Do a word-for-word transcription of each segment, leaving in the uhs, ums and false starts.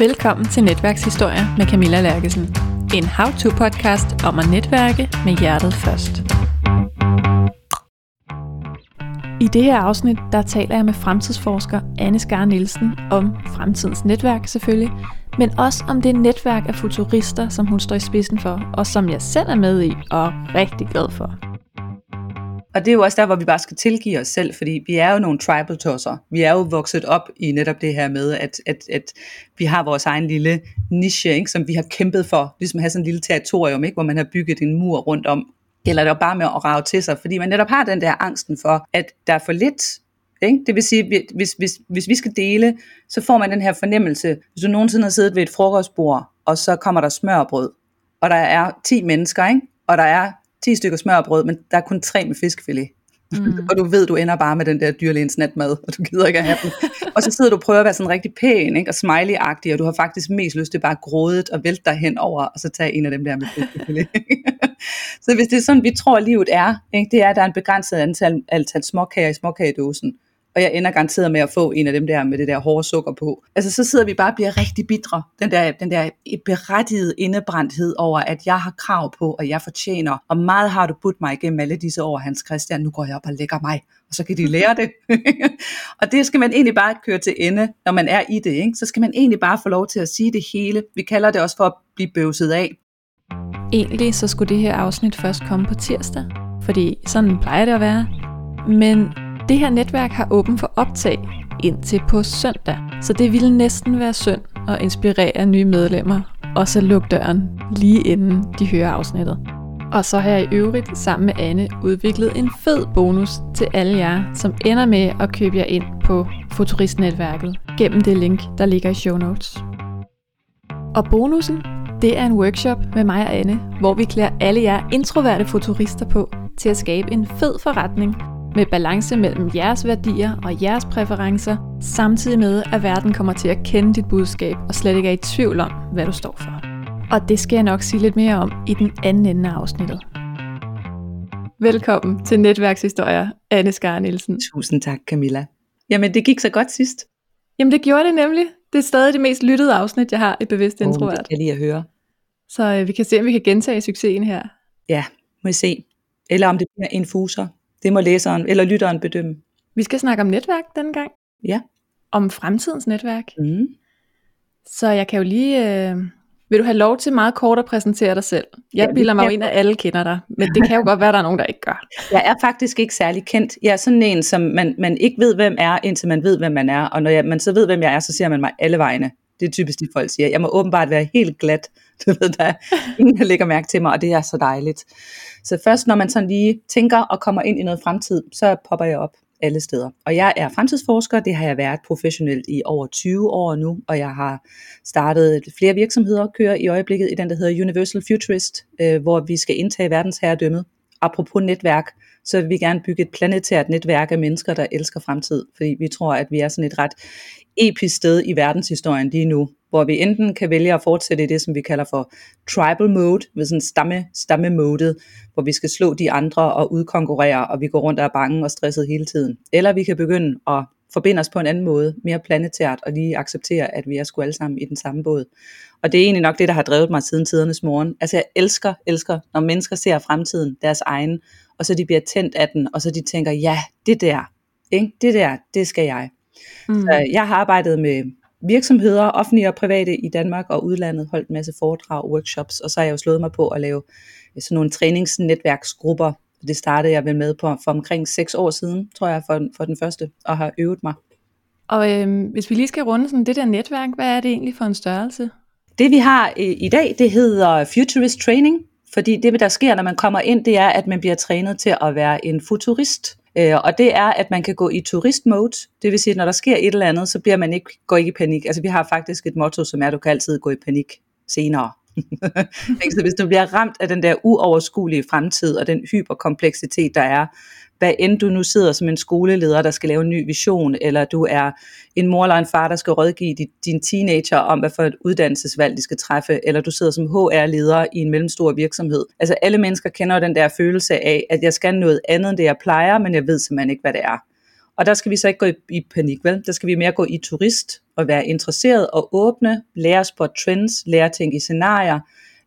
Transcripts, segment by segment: Velkommen til Netværkshistorier med Camilla Lærkesen. En how-to-podcast om at netværke med hjertet først. I det her afsnit, der taler jeg med fremtidsforsker Anne Skar Nielsen om fremtidens netværk selvfølgelig, men også om det netværk af futurister, som hun står i spidsen for, og som jeg selv er med i og er rigtig glad for. Og det er jo også der, hvor vi bare skal tilgive os selv, fordi vi er jo nogle tribal-tosser. Vi er jo vokset op i netop det her med, at, at, at vi har vores egen lille niche, ikke, som vi har kæmpet for. Ligesom at have sådan en lille territorium, ikke, hvor man har bygget en mur rundt om. Eller det er bare med at rage til sig, fordi man netop har den der angsten for, at der er for lidt. Ikke? Det vil sige, hvis, hvis, hvis vi skal dele, så får man den her fornemmelse. Hvis du nogensinde har siddet ved et frokostbord, og så kommer der smørbrød, og der er ti mennesker, ikke? Og der er ti stykker smørbrød, men der er kun tre med fiskefilet. Mm. Og du ved, du ender bare med den der dyrlægens natmad, og du gider ikke at have den. Og så sidder du og prøver at være sådan rigtig pæn, ikke? Og smiley-agtig, og du har faktisk mest lyst til bare grådet og vælte dig hen over, og så tage en af dem der med fiskefilet. Så hvis det er sådan, vi tror, livet er, ikke? Det er, at der er en begrænset antal, antal småkager i småkagedåsen, og jeg ender garanteret med at få en af dem der med det der hårde sukker på. Altså så sidder vi bare og bliver rigtig bitre. Den der, den der berettigede indebrændthed over, at jeg har krav på, og jeg fortjener. Og meget har du budt mig igennem alle disse år, Hans Christian, nu går jeg op og lægger mig, og så kan de lære det. Og det skal man egentlig bare køre til ende, når man er i det. Ikke? Så skal man egentlig bare få lov til at sige det hele. Vi kalder det også for at blive bøvset af. Egentlig så skulle det her afsnit først komme på tirsdag, fordi sådan plejer det at være. Men det her netværk har åben for optag indtil på søndag, så det ville næsten være synd at inspirere nye medlemmer, og så lukke døren lige inden de hører afsnittet. Og så har jeg i øvrigt sammen med Anne udviklet en fed bonus til alle jer, som ender med at købe jer ind på futuristnetværket gennem det link, der ligger i show notes. Og bonusen, det er en workshop med mig og Anne, hvor vi klæder alle jer introverte futurister på til at skabe en fed forretning, med balance mellem jeres værdier og jeres præferencer, samtidig med, at verden kommer til at kende dit budskab og slet ikke er i tvivl om, hvad du står for. Og det skal jeg nok sige lidt mere om i den anden ende af afsnittet. Velkommen til Netværkshistorier, Anne Skar Nielsen. Tusind tak, Camilla. Jamen, det gik så godt sidst. Jamen, det gjorde det nemlig. Det er stadig det mest lyttede afsnit, jeg har i Bevidst Introvert. Oh, det kan jeg lige at høre. Så øh, vi kan se, om vi kan gentage succesen her. Ja, må vi se. Eller om det bliver en fuser. Det må læseren eller lytteren bedømme. Vi skal snakke om netværk denne gang. Ja. Om fremtidens netværk. Mm. Så jeg kan jo lige... Øh... Vil du have lov til meget kort at præsentere dig selv? Jeg bilder mig jo ind, at alle kender dig, men det kan jo godt være, at der er nogen, der ikke gør. Jeg er faktisk ikke særlig kendt. Jeg er sådan en, som man, man ikke ved, hvem er, indtil man ved, hvem man er. Og når jeg, man så ved, hvem jeg er, så ser man mig alle vegne. Det er typisk det, folk siger. Jeg må åbenbart være helt glat. Du ved, der er ingen, der lægger mærke til mig, og det er så dejligt. Så først, når man sådan lige tænker og kommer ind i noget fremtid, så popper jeg op alle steder. Og jeg er fremtidsforsker, det har jeg været professionelt i over tyve år nu, og jeg har startet flere virksomheder og kører i øjeblikket i den, der hedder Universal Futurist, øh, hvor vi skal indtage verdensherredømmet. Apropos netværk, så vil vi gerne bygge et planetært netværk af mennesker, der elsker fremtid, fordi vi tror, at vi er sådan et ret episk sted i verdenshistorien lige nu, hvor vi enten kan vælge at fortsætte i det, som vi kalder for tribal mode, med sådan stamme, stamme-modet, hvor vi skal slå de andre og udkonkurrere, og vi går rundt og er bange og stresset hele tiden. Eller vi kan begynde at forbinde os på en anden måde, mere planetært, og lige acceptere, at vi er sgu alle sammen i den samme båd. Og det er egentlig nok det, der har drevet mig siden tidernes morgen. Altså jeg elsker, elsker, når mennesker ser fremtiden, deres egen, og så de bliver tændt af den, og så de tænker, ja, det der, ikke? Det der, det skal jeg. Mm. Så jeg har arbejdet med virksomheder, offentlige og private i Danmark og udlandet, holdt en masse foredrag og workshops, og så har jeg jo slået mig på at lave sådan nogle træningsnetværksgrupper. Det startede jeg vel med på for omkring seks år siden, tror jeg, for, for den første, og har øvet mig. Og øhm, hvis vi lige skal runde sådan det der netværk, hvad er det egentlig for en størrelse? Det vi har i, i dag, det hedder Futurist Training, fordi det der sker, når man kommer ind, det er, at man bliver trænet til at være en futurist. Og det er, at man kan gå i turistmode, det vil sige, at når der sker et eller andet, så bliver man ikke, går ikke i panik. Altså vi har faktisk et motto, som er, at du kan altid gå i panik senere. Så hvis du bliver ramt af den der uoverskuelige fremtid og den hyperkompleksitet, der er, hvad end du nu sidder som en skoleleder, der skal lave en ny vision, eller du er en mor eller en far, der skal rådgive dine teenager om, hvad for et uddannelsesvalg de skal træffe, eller du sidder som H R-leder i en mellemstor virksomhed. Altså alle mennesker kender den der følelse af, at jeg skal noget andet, end det jeg plejer, men jeg ved simpelthen ikke, hvad det er. Og der skal vi så ikke gå i panik, vel? Der skal vi mere gå i turist, at være interesseret og åbne, lære at spotte trends, lære at tænke i scenarier.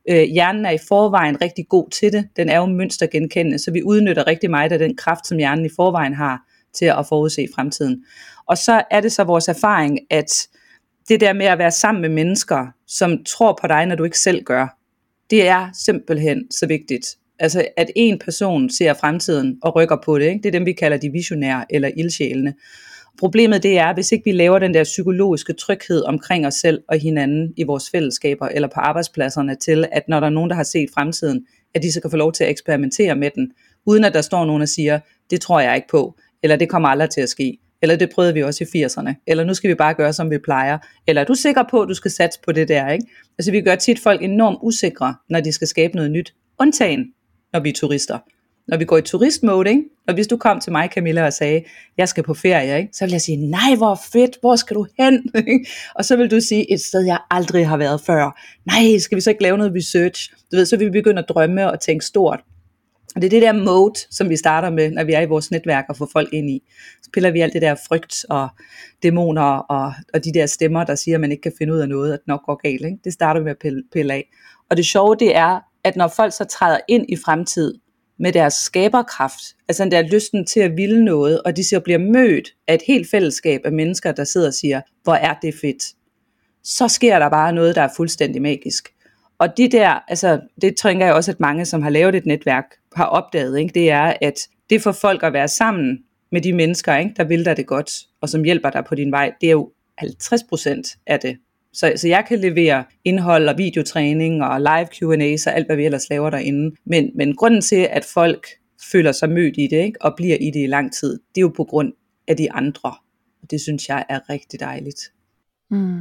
Øh, hjernen er i forvejen rigtig god til det. Den er jo mønstergenkendende, så vi udnytter rigtig meget af den kraft, som hjernen i forvejen har til at forudse fremtiden. Og så er det så vores erfaring, at det der med at være sammen med mennesker, som tror på dig, når du ikke selv gør, det er simpelthen så vigtigt. Altså at en person ser fremtiden og rykker på det, ikke? Det er dem vi kalder de visionære eller ildsjælene. Problemet det er, hvis ikke vi laver den der psykologiske tryghed omkring os selv og hinanden i vores fællesskaber eller på arbejdspladserne til, at når der er nogen, der har set fremtiden, at de så kan få lov til at eksperimentere med den, uden at der står nogen og siger, det tror jeg ikke på, eller det kommer aldrig til at ske, eller det prøvede vi også i firserne, eller nu skal vi bare gøre, som vi plejer, eller er du sikker på, at du skal satse på det der, ikke? Altså vi gør tit folk enormt usikre, når de skal skabe noget nyt, undtagen når vi er turister. Når vi går i turistmode, ikke? Og hvis du kom til mig, Camilla, og sagde, jeg skal på ferie, ikke? Så vil jeg sige, nej, hvor fedt, hvor skal du hen? Og så vil du sige, et sted, jeg aldrig har været før. Nej, skal vi så ikke lave noget research? Du ved, så vil vi begynde at drømme og tænke stort. Og det er det der mode, som vi starter med, når vi er i vores netværk og får folk ind i. Så piller vi alt det der frygt og dæmoner og, og de der stemmer, der siger, at man ikke kan finde ud af noget, at det nok går galt, ikke? Det starter vi med at pille, pille af. Og det sjove, det er, at når folk så træder ind i fremtid med deres skaberkraft, altså den der lysten til at ville noget, og de så bliver mødt af et helt fællesskab af mennesker, der sidder og siger, hvor er det fedt, så sker der bare noget, der er fuldstændig magisk. Og det der, altså det tænker jeg også, at mange, som har lavet et netværk, har opdaget, ikke? Det er, at det får folk at være sammen med de mennesker, ikke? Der vil dig det godt, og som hjælper dig på din vej, det er jo halvtreds procent af det. Så, så jeg kan levere indhold og videotræning og live Q and A's og alt, hvad vi ellers laver derinde. Men, men grunden til, at folk føler sig mødt i det, ikke, og bliver i det i lang tid, det er jo på grund af de andre. Og det synes jeg er rigtig dejligt. Mm.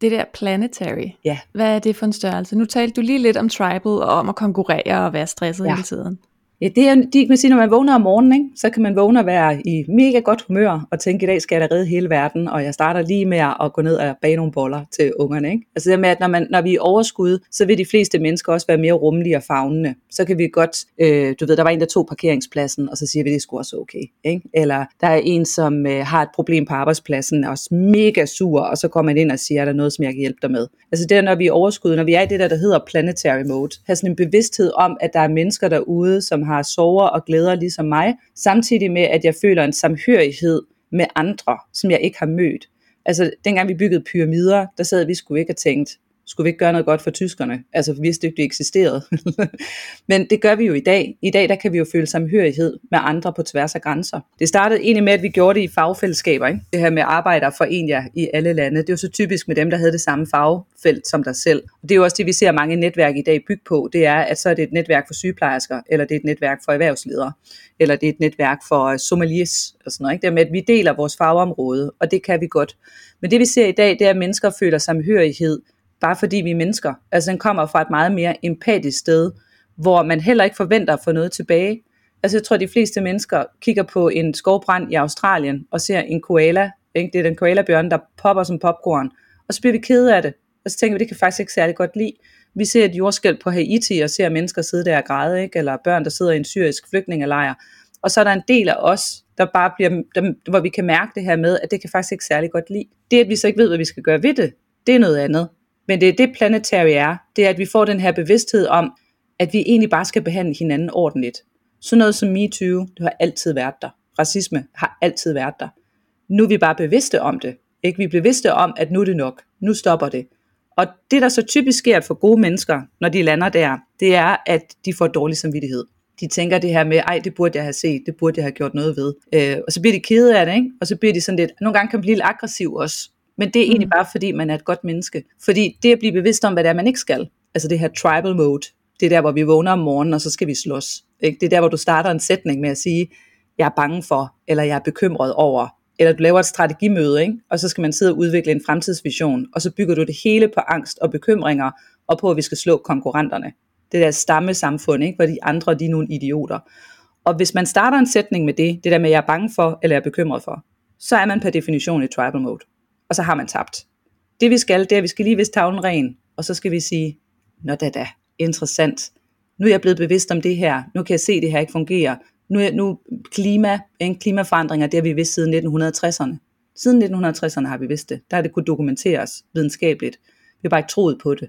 Det der planetary, ja. Hvad er det for en størrelse? Nu talte du lige lidt om tribal og om at konkurrere og være stresset ja. Hele tiden. Ja, det er jo, de kan sige, når man vågner om morgenen, ikke, så kan man vågne og være i mega godt humør, og tænke, i dag skal jeg da redde hele verden, og jeg starter lige med at gå ned og bage nogle boller til ungerne, ikke? Altså det med, at når, man, når vi er overskud, så vil de fleste mennesker også være mere rummelige og favnende. Så kan vi godt, øh, du ved, der var en, der tog parkeringspladsen, og så siger vi, det er sgu også okay, ikke? Eller der er en, som øh, har et problem på arbejdspladsen, og er mega sur, og så kommer man ind og siger, er der noget, som jeg kan hjælpe dig med? Altså det er, når vi er overskud, når vi er i det der, der hedder planetary mode, har sådan en bevidsthed om, at der er mennesker derude, som har sorger og glæder ligesom mig, samtidig med, at jeg føler en samhørighed med andre, som jeg ikke har mødt. Altså, dengang vi byggede pyramider, der sad vi sgu ikke og tænkte, skulle vi ikke gøre noget godt for tyskerne? Altså, vi vidste ikke, det eksisterede. Men det gør vi jo i dag. I dag, der kan vi jo føle samhørighed med andre på tværs af grænser. Det startede egentlig med, at vi gjorde det i fagfællesskaber, ikke? Det her med arbejder for en jer i alle lande. Det er jo så typisk med dem, der havde det samme fagfelt som dig selv. Og det er jo også det, vi ser mange netværk i dag bygge på. Det er, at så er det et netværk for sygeplejersker, eller det er et netværk for erhvervsledere, eller det er et netværk for sommeliers og sådan noget, ikke? Det med, at vi deler vores fagområde, og det kan vi godt. Men det, vi ser i dag, det er, at mennesker føler samhørighed, bare fordi vi er mennesker. Altså den kommer fra et meget mere empatisk sted, hvor man heller ikke forventer at få noget tilbage. Altså jeg tror, de fleste mennesker kigger på en skovbrand i Australien og ser en koala, ikke? Det er den koalabjørn, der popper som popcorn. Og så bliver vi kede af det. Og så tænker vi, det kan faktisk ikke særlig godt lide. Vi ser et jordskælv på Haiti og ser mennesker sidde der og græde, ikke? Eller børn, der sidder i en syrisk flygtningelejr. Og så er der en del af os, der bare bliver, dem, hvor vi kan mærke det her med, at det kan faktisk ikke særlig godt lide. Det, at vi så ikke ved, hvad vi skal gøre ved det, det er noget andet. Men det er det planetary er, det er, at vi får den her bevidsthed om, at vi egentlig bare skal behandle hinanden ordentligt. Sådan noget som MeToo, det har altid været der. Racisme har altid været der. Nu er vi bare bevidste om det. Ikke? Vi er bevidste om, at nu er det nok. Nu stopper det. Og det, der så typisk sker for gode mennesker, når de lander der, det er, at de får dårlig samvittighed. De tænker det her med, ej, det burde jeg have set, det burde jeg have gjort noget ved. Øh, og så bliver de kede af det, ikke? Og så bliver de sådan lidt, nogle gange kan man blive lidt aggressiv også. Men det er egentlig bare fordi, man er et godt menneske. Fordi det at blive bevidst om, hvad det er, man ikke skal. Altså det her tribal mode. Det er der, hvor vi vågner om morgenen, og så skal vi slås. Ikke? Det er der, hvor du starter en sætning med at sige, jeg er bange for, eller jeg er bekymret over. Eller du laver et strategimøde, ikke? Og så skal man sidde og udvikle en fremtidsvision. Og så bygger du det hele på angst og bekymringer, og på at vi skal slå konkurrenterne. Det der stammesamfund, ikke? Hvor de andre, de er nogle idioter. Og hvis man starter en sætning med det, det der med, jeg er bange for, eller jeg er bekymret for, så er man per definition i tribal mode. Og så har man tabt. Det vi skal, det er, at vi skal lige vise tavlen ren, og så skal vi sige, nå da da, interessant. Nu er jeg blevet bevidst om det her, nu kan jeg se, at det her ikke fungerer. Nu er nu klima, ikke? Klimaforandringer, det har vi vidst siden nitten tresserne. Siden nitten tresserne har vi vidst det. Der har det kunne dokumenteres videnskabeligt. Vi har bare ikke troet på det.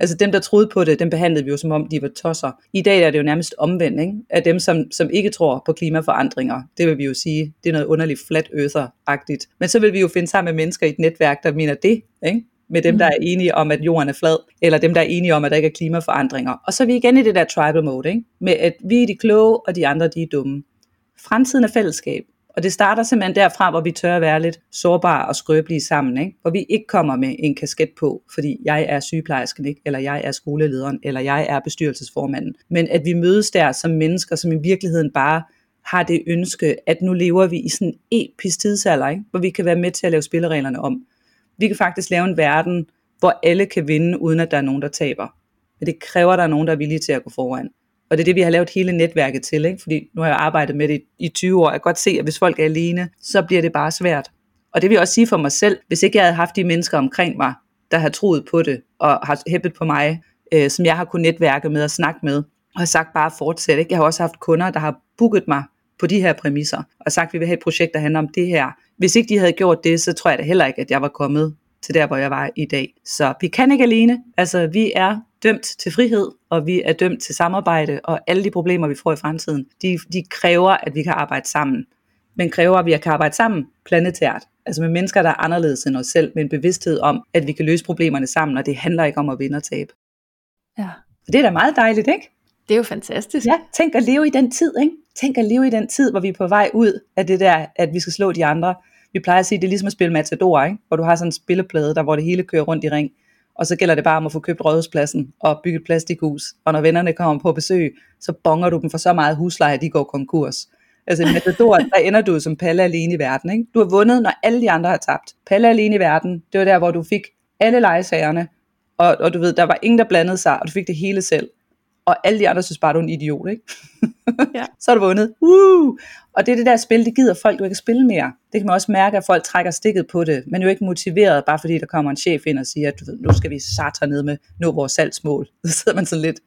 Altså dem, der troede på det, dem behandlede vi jo som om, de var tosser. I dag er det jo nærmest omvendt, ikke? Af dem, som, som ikke tror på klimaforandringer. Det vil vi jo sige, det er noget underligt flat earther-agtigt. Men så vil vi jo finde sammen med mennesker i et netværk, der mener det, ikke? Med dem, der er enige om, at jorden er flad, eller dem, der er enige om, at der ikke er klimaforandringer. Og så er vi igen i det der tribal mode, ikke? Med at vi er de kloge, og de andre de er dumme. Fremtiden er fællesskab. Og det starter simpelthen derfra, hvor vi tør at være lidt sårbare og skrøbelige sammen, ikke? Hvor vi ikke kommer med en kasket på, fordi jeg er sygeplejersken, ikke? Eller jeg er skolelederen, eller jeg er bestyrelsesformanden. Men at vi mødes der som mennesker, som i virkeligheden bare har det ønske, at nu lever vi i sådan en episk tidsalder, ikke? Hvor vi kan være med til at lave spillereglerne om. Vi kan faktisk lave en verden, hvor alle kan vinde, uden at der er nogen, der taber. Men det kræver, at der er nogen, der er villige til at gå foran. Og det er det, vi har lavet hele netværket til, ikke? Fordi nu har jeg arbejdet med det i tyve år, og jeg kan godt se, at hvis folk er alene, så bliver det bare svært. Og det vil jeg også sige for mig selv, hvis ikke jeg havde haft de mennesker omkring mig, der har troet på det, og har hæppet på mig, øh, som jeg har kunnet netværke med og snakke med, og har sagt bare fortsæt, ikke? Jeg har også haft kunder, der har booket mig på de her præmisser, og sagt, at vi vil have et projekt, der handler om det her. Hvis ikke de havde gjort det, så tror jeg da heller ikke, at jeg var kommet til der, hvor jeg var i dag. Så vi kan ikke alene. Altså, vi er dømt til frihed, og vi er dømt til samarbejde, og alle de problemer, vi får i fremtiden, de, de kræver, at vi kan arbejde sammen. Men kræver, at vi kan arbejde sammen planetært. Altså med mennesker, der er anderledes end os selv, med en bevidsthed om, at vi kan løse problemerne sammen, og det handler ikke om at vinde og tabe. Ja. Så det er da meget dejligt, ikke? Det er jo fantastisk. Ja, tænk at leve i den tid, ikke? Tænk at leve i den tid, hvor vi er på vej ud af det der, at vi skal slå de andre. Vi plejer at sige, det er ligesom at spille Matador, ikke? Hvor du har sådan en spilleplade, der hvor det hele kører rundt i ring. Og så gælder det bare om at få købt rådhuspladsen og bygge et plastikhus. Og når vennerne kommer på besøg, så bonger du dem for så meget husleje, at de går konkurs. Altså i Matador, der ender du som Palle alene i verden, ikke? Du har vundet, når alle de andre har tabt. Palle alene i verden, det var der, hvor du fik alle lejesagerne. Og, og du ved, der var ingen, der blandede sig, og du fik det hele selv. Og alle de andre synes bare, du er en idiot, ikke? Ja. Så er du vundet. Uh! Og det er det der spil, det gider folk jo ikke at spille mere. Det kan man også mærke, at folk trækker stikket på det, men jo ikke motiveret, bare fordi der kommer en chef ind og siger, at nu skal vi sat hernede med, nå vores salgsmål. Så sidder man sådan lidt,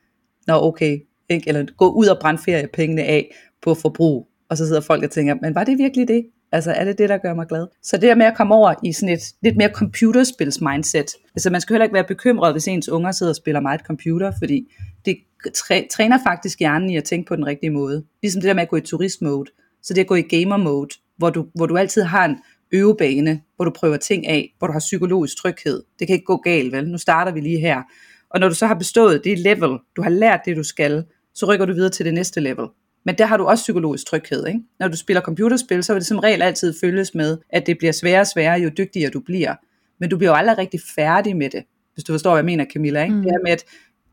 nå okay, ikke? Eller gå ud og brænde feriepengene af på forbrug. Og så sidder folk og tænker, men var det virkelig det? Altså er det det, der gør mig glad? Så det der med at komme over i sådan et lidt mere computerspils mindset. Altså man skal heller ikke være bekymret, hvis ens unger sidder og spiller meget computer, fordi det træ- træner faktisk hjernen i at tænke på den rigtige måde. Ligesom det der med at gå i turistmode. Så det at gå i gamer mode, hvor du, hvor du altid har en øvebane, hvor du prøver ting af, hvor du har psykologisk tryghed. Det kan ikke gå galt, vel? Nu starter vi lige her. Og når du så har bestået det level, du har lært det, du skal, så rykker du videre til det næste level. Men der har du også psykologisk tryghed, ikke? Når du spiller computerspil, så vil det som regel altid følges med, at det bliver sværere og sværere, jo dygtigere du bliver. Men du bliver jo aldrig rigtig færdig med det, hvis du forstår, hvad jeg mener, Camilla, ikke? Mm. Det her med at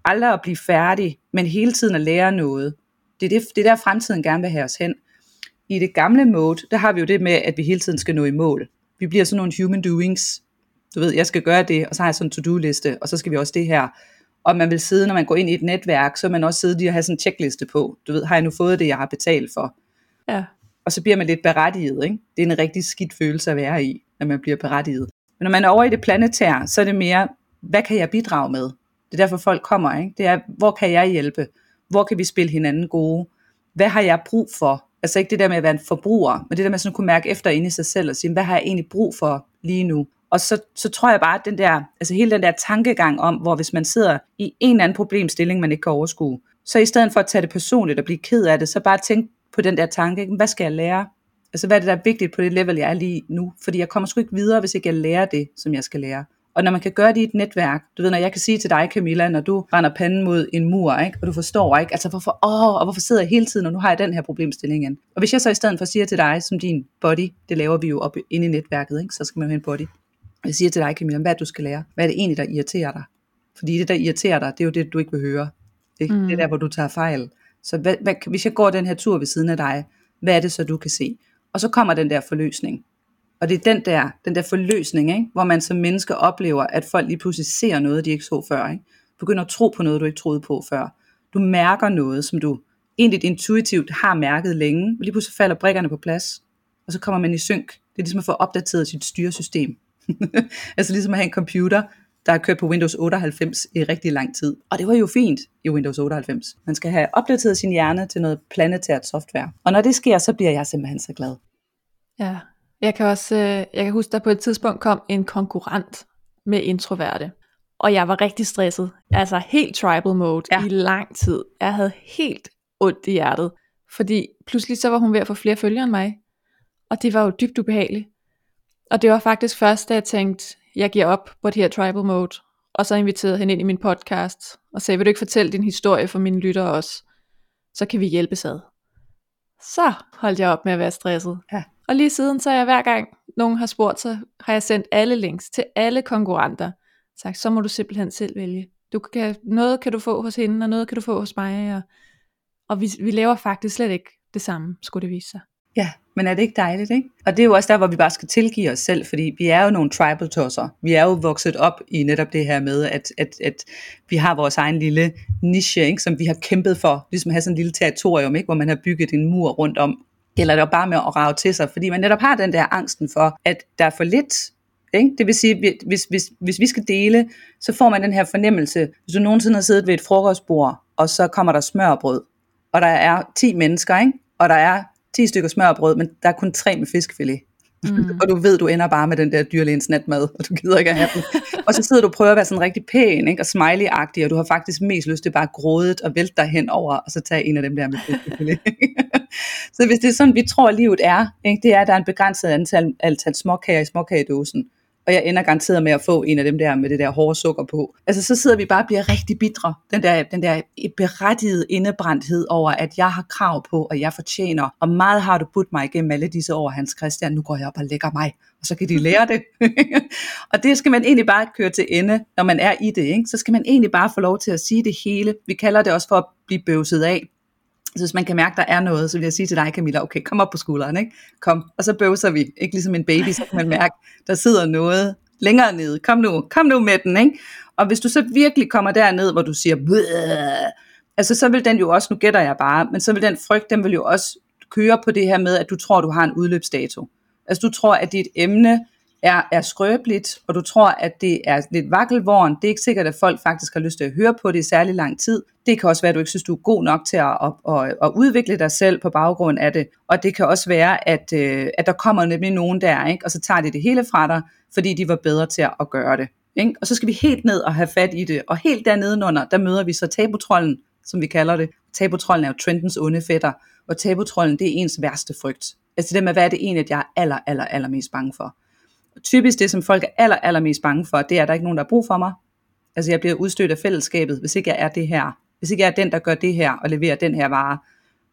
aldrig at blive færdig, men hele tiden at lære noget. Det er, det, det er der, fremtiden gerne vil have os hen. I det gamle mode, der har vi jo det med, at vi hele tiden skal nå i mål. Vi bliver sådan nogle human doings. Du ved, jeg skal gøre det, og så har jeg sådan en to-do-liste, og så skal vi også det her. Og man vil sidde, når man går ind i et netværk, så man også sidder lige og har sådan en checkliste på. Du ved, har jeg nu fået det, jeg har betalt for? Ja. Og så bliver man lidt berettiget, ikke? Det er en rigtig skidt følelse at være i, når man bliver berettiget. Men når man er over i det planetære, så er det mere, hvad kan jeg bidrage med? Det er derfor folk kommer, ikke? Det er, hvor kan jeg hjælpe? Hvor kan vi spille hinanden gode? Hvad har jeg brug for? Altså ikke det der med at være en forbruger, men det der med sådan at kunne mærke efter inde i sig selv og sige, hvad har jeg egentlig brug for lige nu? Og så, så tror jeg bare, at den der, altså hele den der tankegang om, hvor hvis man sidder i en eller anden problemstilling, man ikke kan overskue, så i stedet for at tage det personligt og blive ked af det, så bare tænk på den der tanke, hvad skal jeg lære? Altså hvad er det, der er vigtigt på det level, jeg er lige nu? Fordi jeg kommer sgu ikke videre, hvis ikke jeg lærer det, som jeg skal lære. Og når man kan gøre det i et netværk, du ved, når jeg kan sige til dig, Camilla, når du render panden mod en mur, ikke, og du forstår ikke, altså hvorfor, åh, og hvorfor sidder jeg hele tiden, og nu har jeg den her problemstilling igen. Og hvis jeg så i stedet for siger til dig, som din body, det laver vi jo op inde i netværket, ikke, så skal man have en body. Jeg siger til dig, Camilla, hvad du skal lære? Hvad er det egentlig, der irriterer dig? Fordi det, der irriterer dig, det er jo det, du ikke vil høre. Ikke? Mm. Det er der, hvor du tager fejl. Så hvad, hvad, hvis jeg går den her tur ved siden af dig, hvad er det så, du kan se? Og så kommer den der forløsning. Og det er den der, den der forløsning, ikke? Hvor man som menneske oplever, at folk lige pludselig ser noget, de ikke så før. Ikke? Du begynder at tro på noget, du ikke troede på før. Du mærker noget, som du egentlig intuitivt har mærket længe. Men lige pludselig falder brikkerne på plads. Og så kommer man i synk. Det er ligesom at få opdateret sit styresystem. Altså ligesom at have en computer, der har kørt på Windows otteoghalvfems i rigtig lang tid. Og det var jo fint i Windows otteoghalvfems. Man skal have opdateret sin hjerne til noget planetært software. Og når det sker, så bliver jeg simpelthen så glad. Ja, Jeg kan også, jeg kan huske, der på et tidspunkt kom en konkurrent med introverte. Og jeg var rigtig stresset. Altså helt tribal mode ja. i lang tid. Jeg havde helt ondt i hjertet. Fordi pludselig så var hun ved at få flere følgere end mig. Og det var jo dybt ubehageligt. Og det var faktisk først, da jeg tænkte, jeg giver op på det her tribal mode. Og så inviterede hende ind i min podcast. Og sagde, vil du ikke fortælle din historie for mine lyttere også? Så kan vi hjælpes ad. Så holdt jeg op med at være stresset. Ja. Og lige siden, så er jeg hver gang, nogen har spurgt, så har jeg sendt alle links til alle konkurrenter. Sagt, så må du simpelthen selv vælge. Du kan, noget kan du få hos hende, og noget kan du få hos mig. Og, og vi, vi laver faktisk slet ikke det samme, skulle det vise sig. Ja, men er det ikke dejligt, ikke? Og det er jo også der, hvor vi bare skal tilgive os selv, fordi vi er jo nogle tribal tosser. Vi er jo vokset op i netop det her med, at, at, at vi har vores egen lille niche, ikke? Som vi har kæmpet for. Ligesom at have sådan en lille territorium, ikke? Hvor man har bygget en mur rundt om. Eller det er bare med at rage til sig, fordi man netop har den der angsten for, at der er for lidt. Ikke? Det vil sige, hvis, hvis, hvis vi skal dele, så får man den her fornemmelse. Hvis du nogensinde har siddet ved et frokostbord, og så kommer der smørbrød, og der er ti mennesker, ikke? Og der er ti stykker smørbrød, men der er kun tre med fiskefilet. Mm. Og du ved, du ender bare med den der dyrlægens natmad, og du gider ikke at have den. Og så sidder du og prøver at være sådan rigtig pæn, ikke? Og smiley-agtig, og du har faktisk mest lyst til bare grådet og vælte dig hen over, og så tage en af dem der med fiskefilet. Så hvis det er sådan, vi tror, livet er, ikke? Det er, at der er en begrænset antal, antal småkager i småkagedåsen. Og jeg ender garanteret med at få en af dem der med det der hårde sukker på. Altså så sidder vi bare og bliver rigtig bitre. Den der, den der berettigede indebrændthed over, at jeg har krav på, og jeg fortjener. Og meget har du budt mig igennem alle disse år, Hans Christian. Nu går jeg op og lægger mig, og så kan de lære det. Og det skal man egentlig bare køre til ende, når man er i det. Ikke? Så skal man egentlig bare få lov til at sige det hele. Vi kalder det også for at blive bøvset af. Så hvis man kan mærke, der er noget, så vil jeg sige til dig, Camilla, okay, kom op på skulderen, ikke? Kom, og så bøvser vi, ikke ligesom en baby, så kan man mærke, der sidder noget længere nede, kom nu, kom nu med den, ikke? Og hvis du så virkelig kommer derned, hvor du siger, Bleh! Altså så vil den jo også, nu gætter jeg bare, men så vil den frygt, den vil jo også køre på det her med, at du tror, du har en udløbsdato. Altså du tror, at dit emne er, er skrøbeligt, og du tror, at det er lidt vakkelvåren. Det er ikke sikkert, at folk faktisk har lyst til at høre på det i særlig lang tid. Det kan også være, at du ikke synes, du er god nok til at, at, at, at udvikle dig selv på baggrund af det. Og det kan også være, at, at der kommer nemlig nogen der, ikke? Og så tager de det hele fra dig, fordi de var bedre til at gøre det. Ikke? Og så skal vi helt ned og have fat i det. Og helt dernede under, der møder vi så tabutrollen, som vi kalder det. Tabutrollen er jo trendens onde fætter, og tabutrollen, det er ens værste frygt. Altså det med, hvad er det egentlig, at jeg er aller, aller, aller mest bange for? Typisk det, som folk er aller, aller mest bange for, det er, at der ikke er nogen, der har brug for mig. Altså jeg bliver udstødt af fællesskabet, hvis ikke jeg er det her. Hvis ikke jeg er den, der gør det her og leverer den her vare,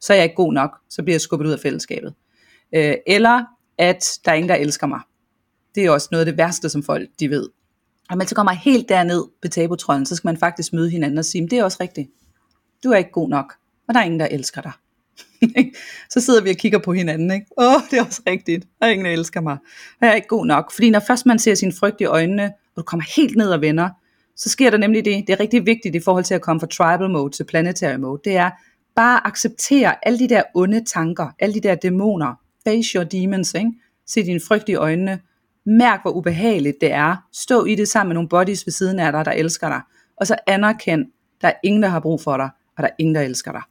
så er jeg ikke god nok, så bliver jeg skubbet ud af fællesskabet. Øh, eller at der er ingen, der elsker mig. Det er også noget af det værste, som folk de ved. Og man så kommer helt derned på tabutrollen, så skal man faktisk møde hinanden og sige, men det er også rigtigt. Du er ikke god nok, og der er ingen, der elsker dig. Så sidder vi og kigger på hinanden, ikke? Åh, det er også rigtigt, der er ingen, der elsker mig, jeg er ikke god nok, fordi når først man ser sin frygt i øjnene, og du kommer helt ned og vender, så sker der nemlig det, det er rigtig vigtigt i forhold til at komme fra tribal mode til planetary mode, det er bare acceptere alle de der onde tanker, alle de der dæmoner, face your demons, ikke? Se din frygt i øjnene, mærk hvor ubehageligt det er, stå i det sammen med nogle buddies ved siden af dig, der elsker dig, og så anerkend, der er ingen, der har brug for dig, og der er ingen, der elsker dig.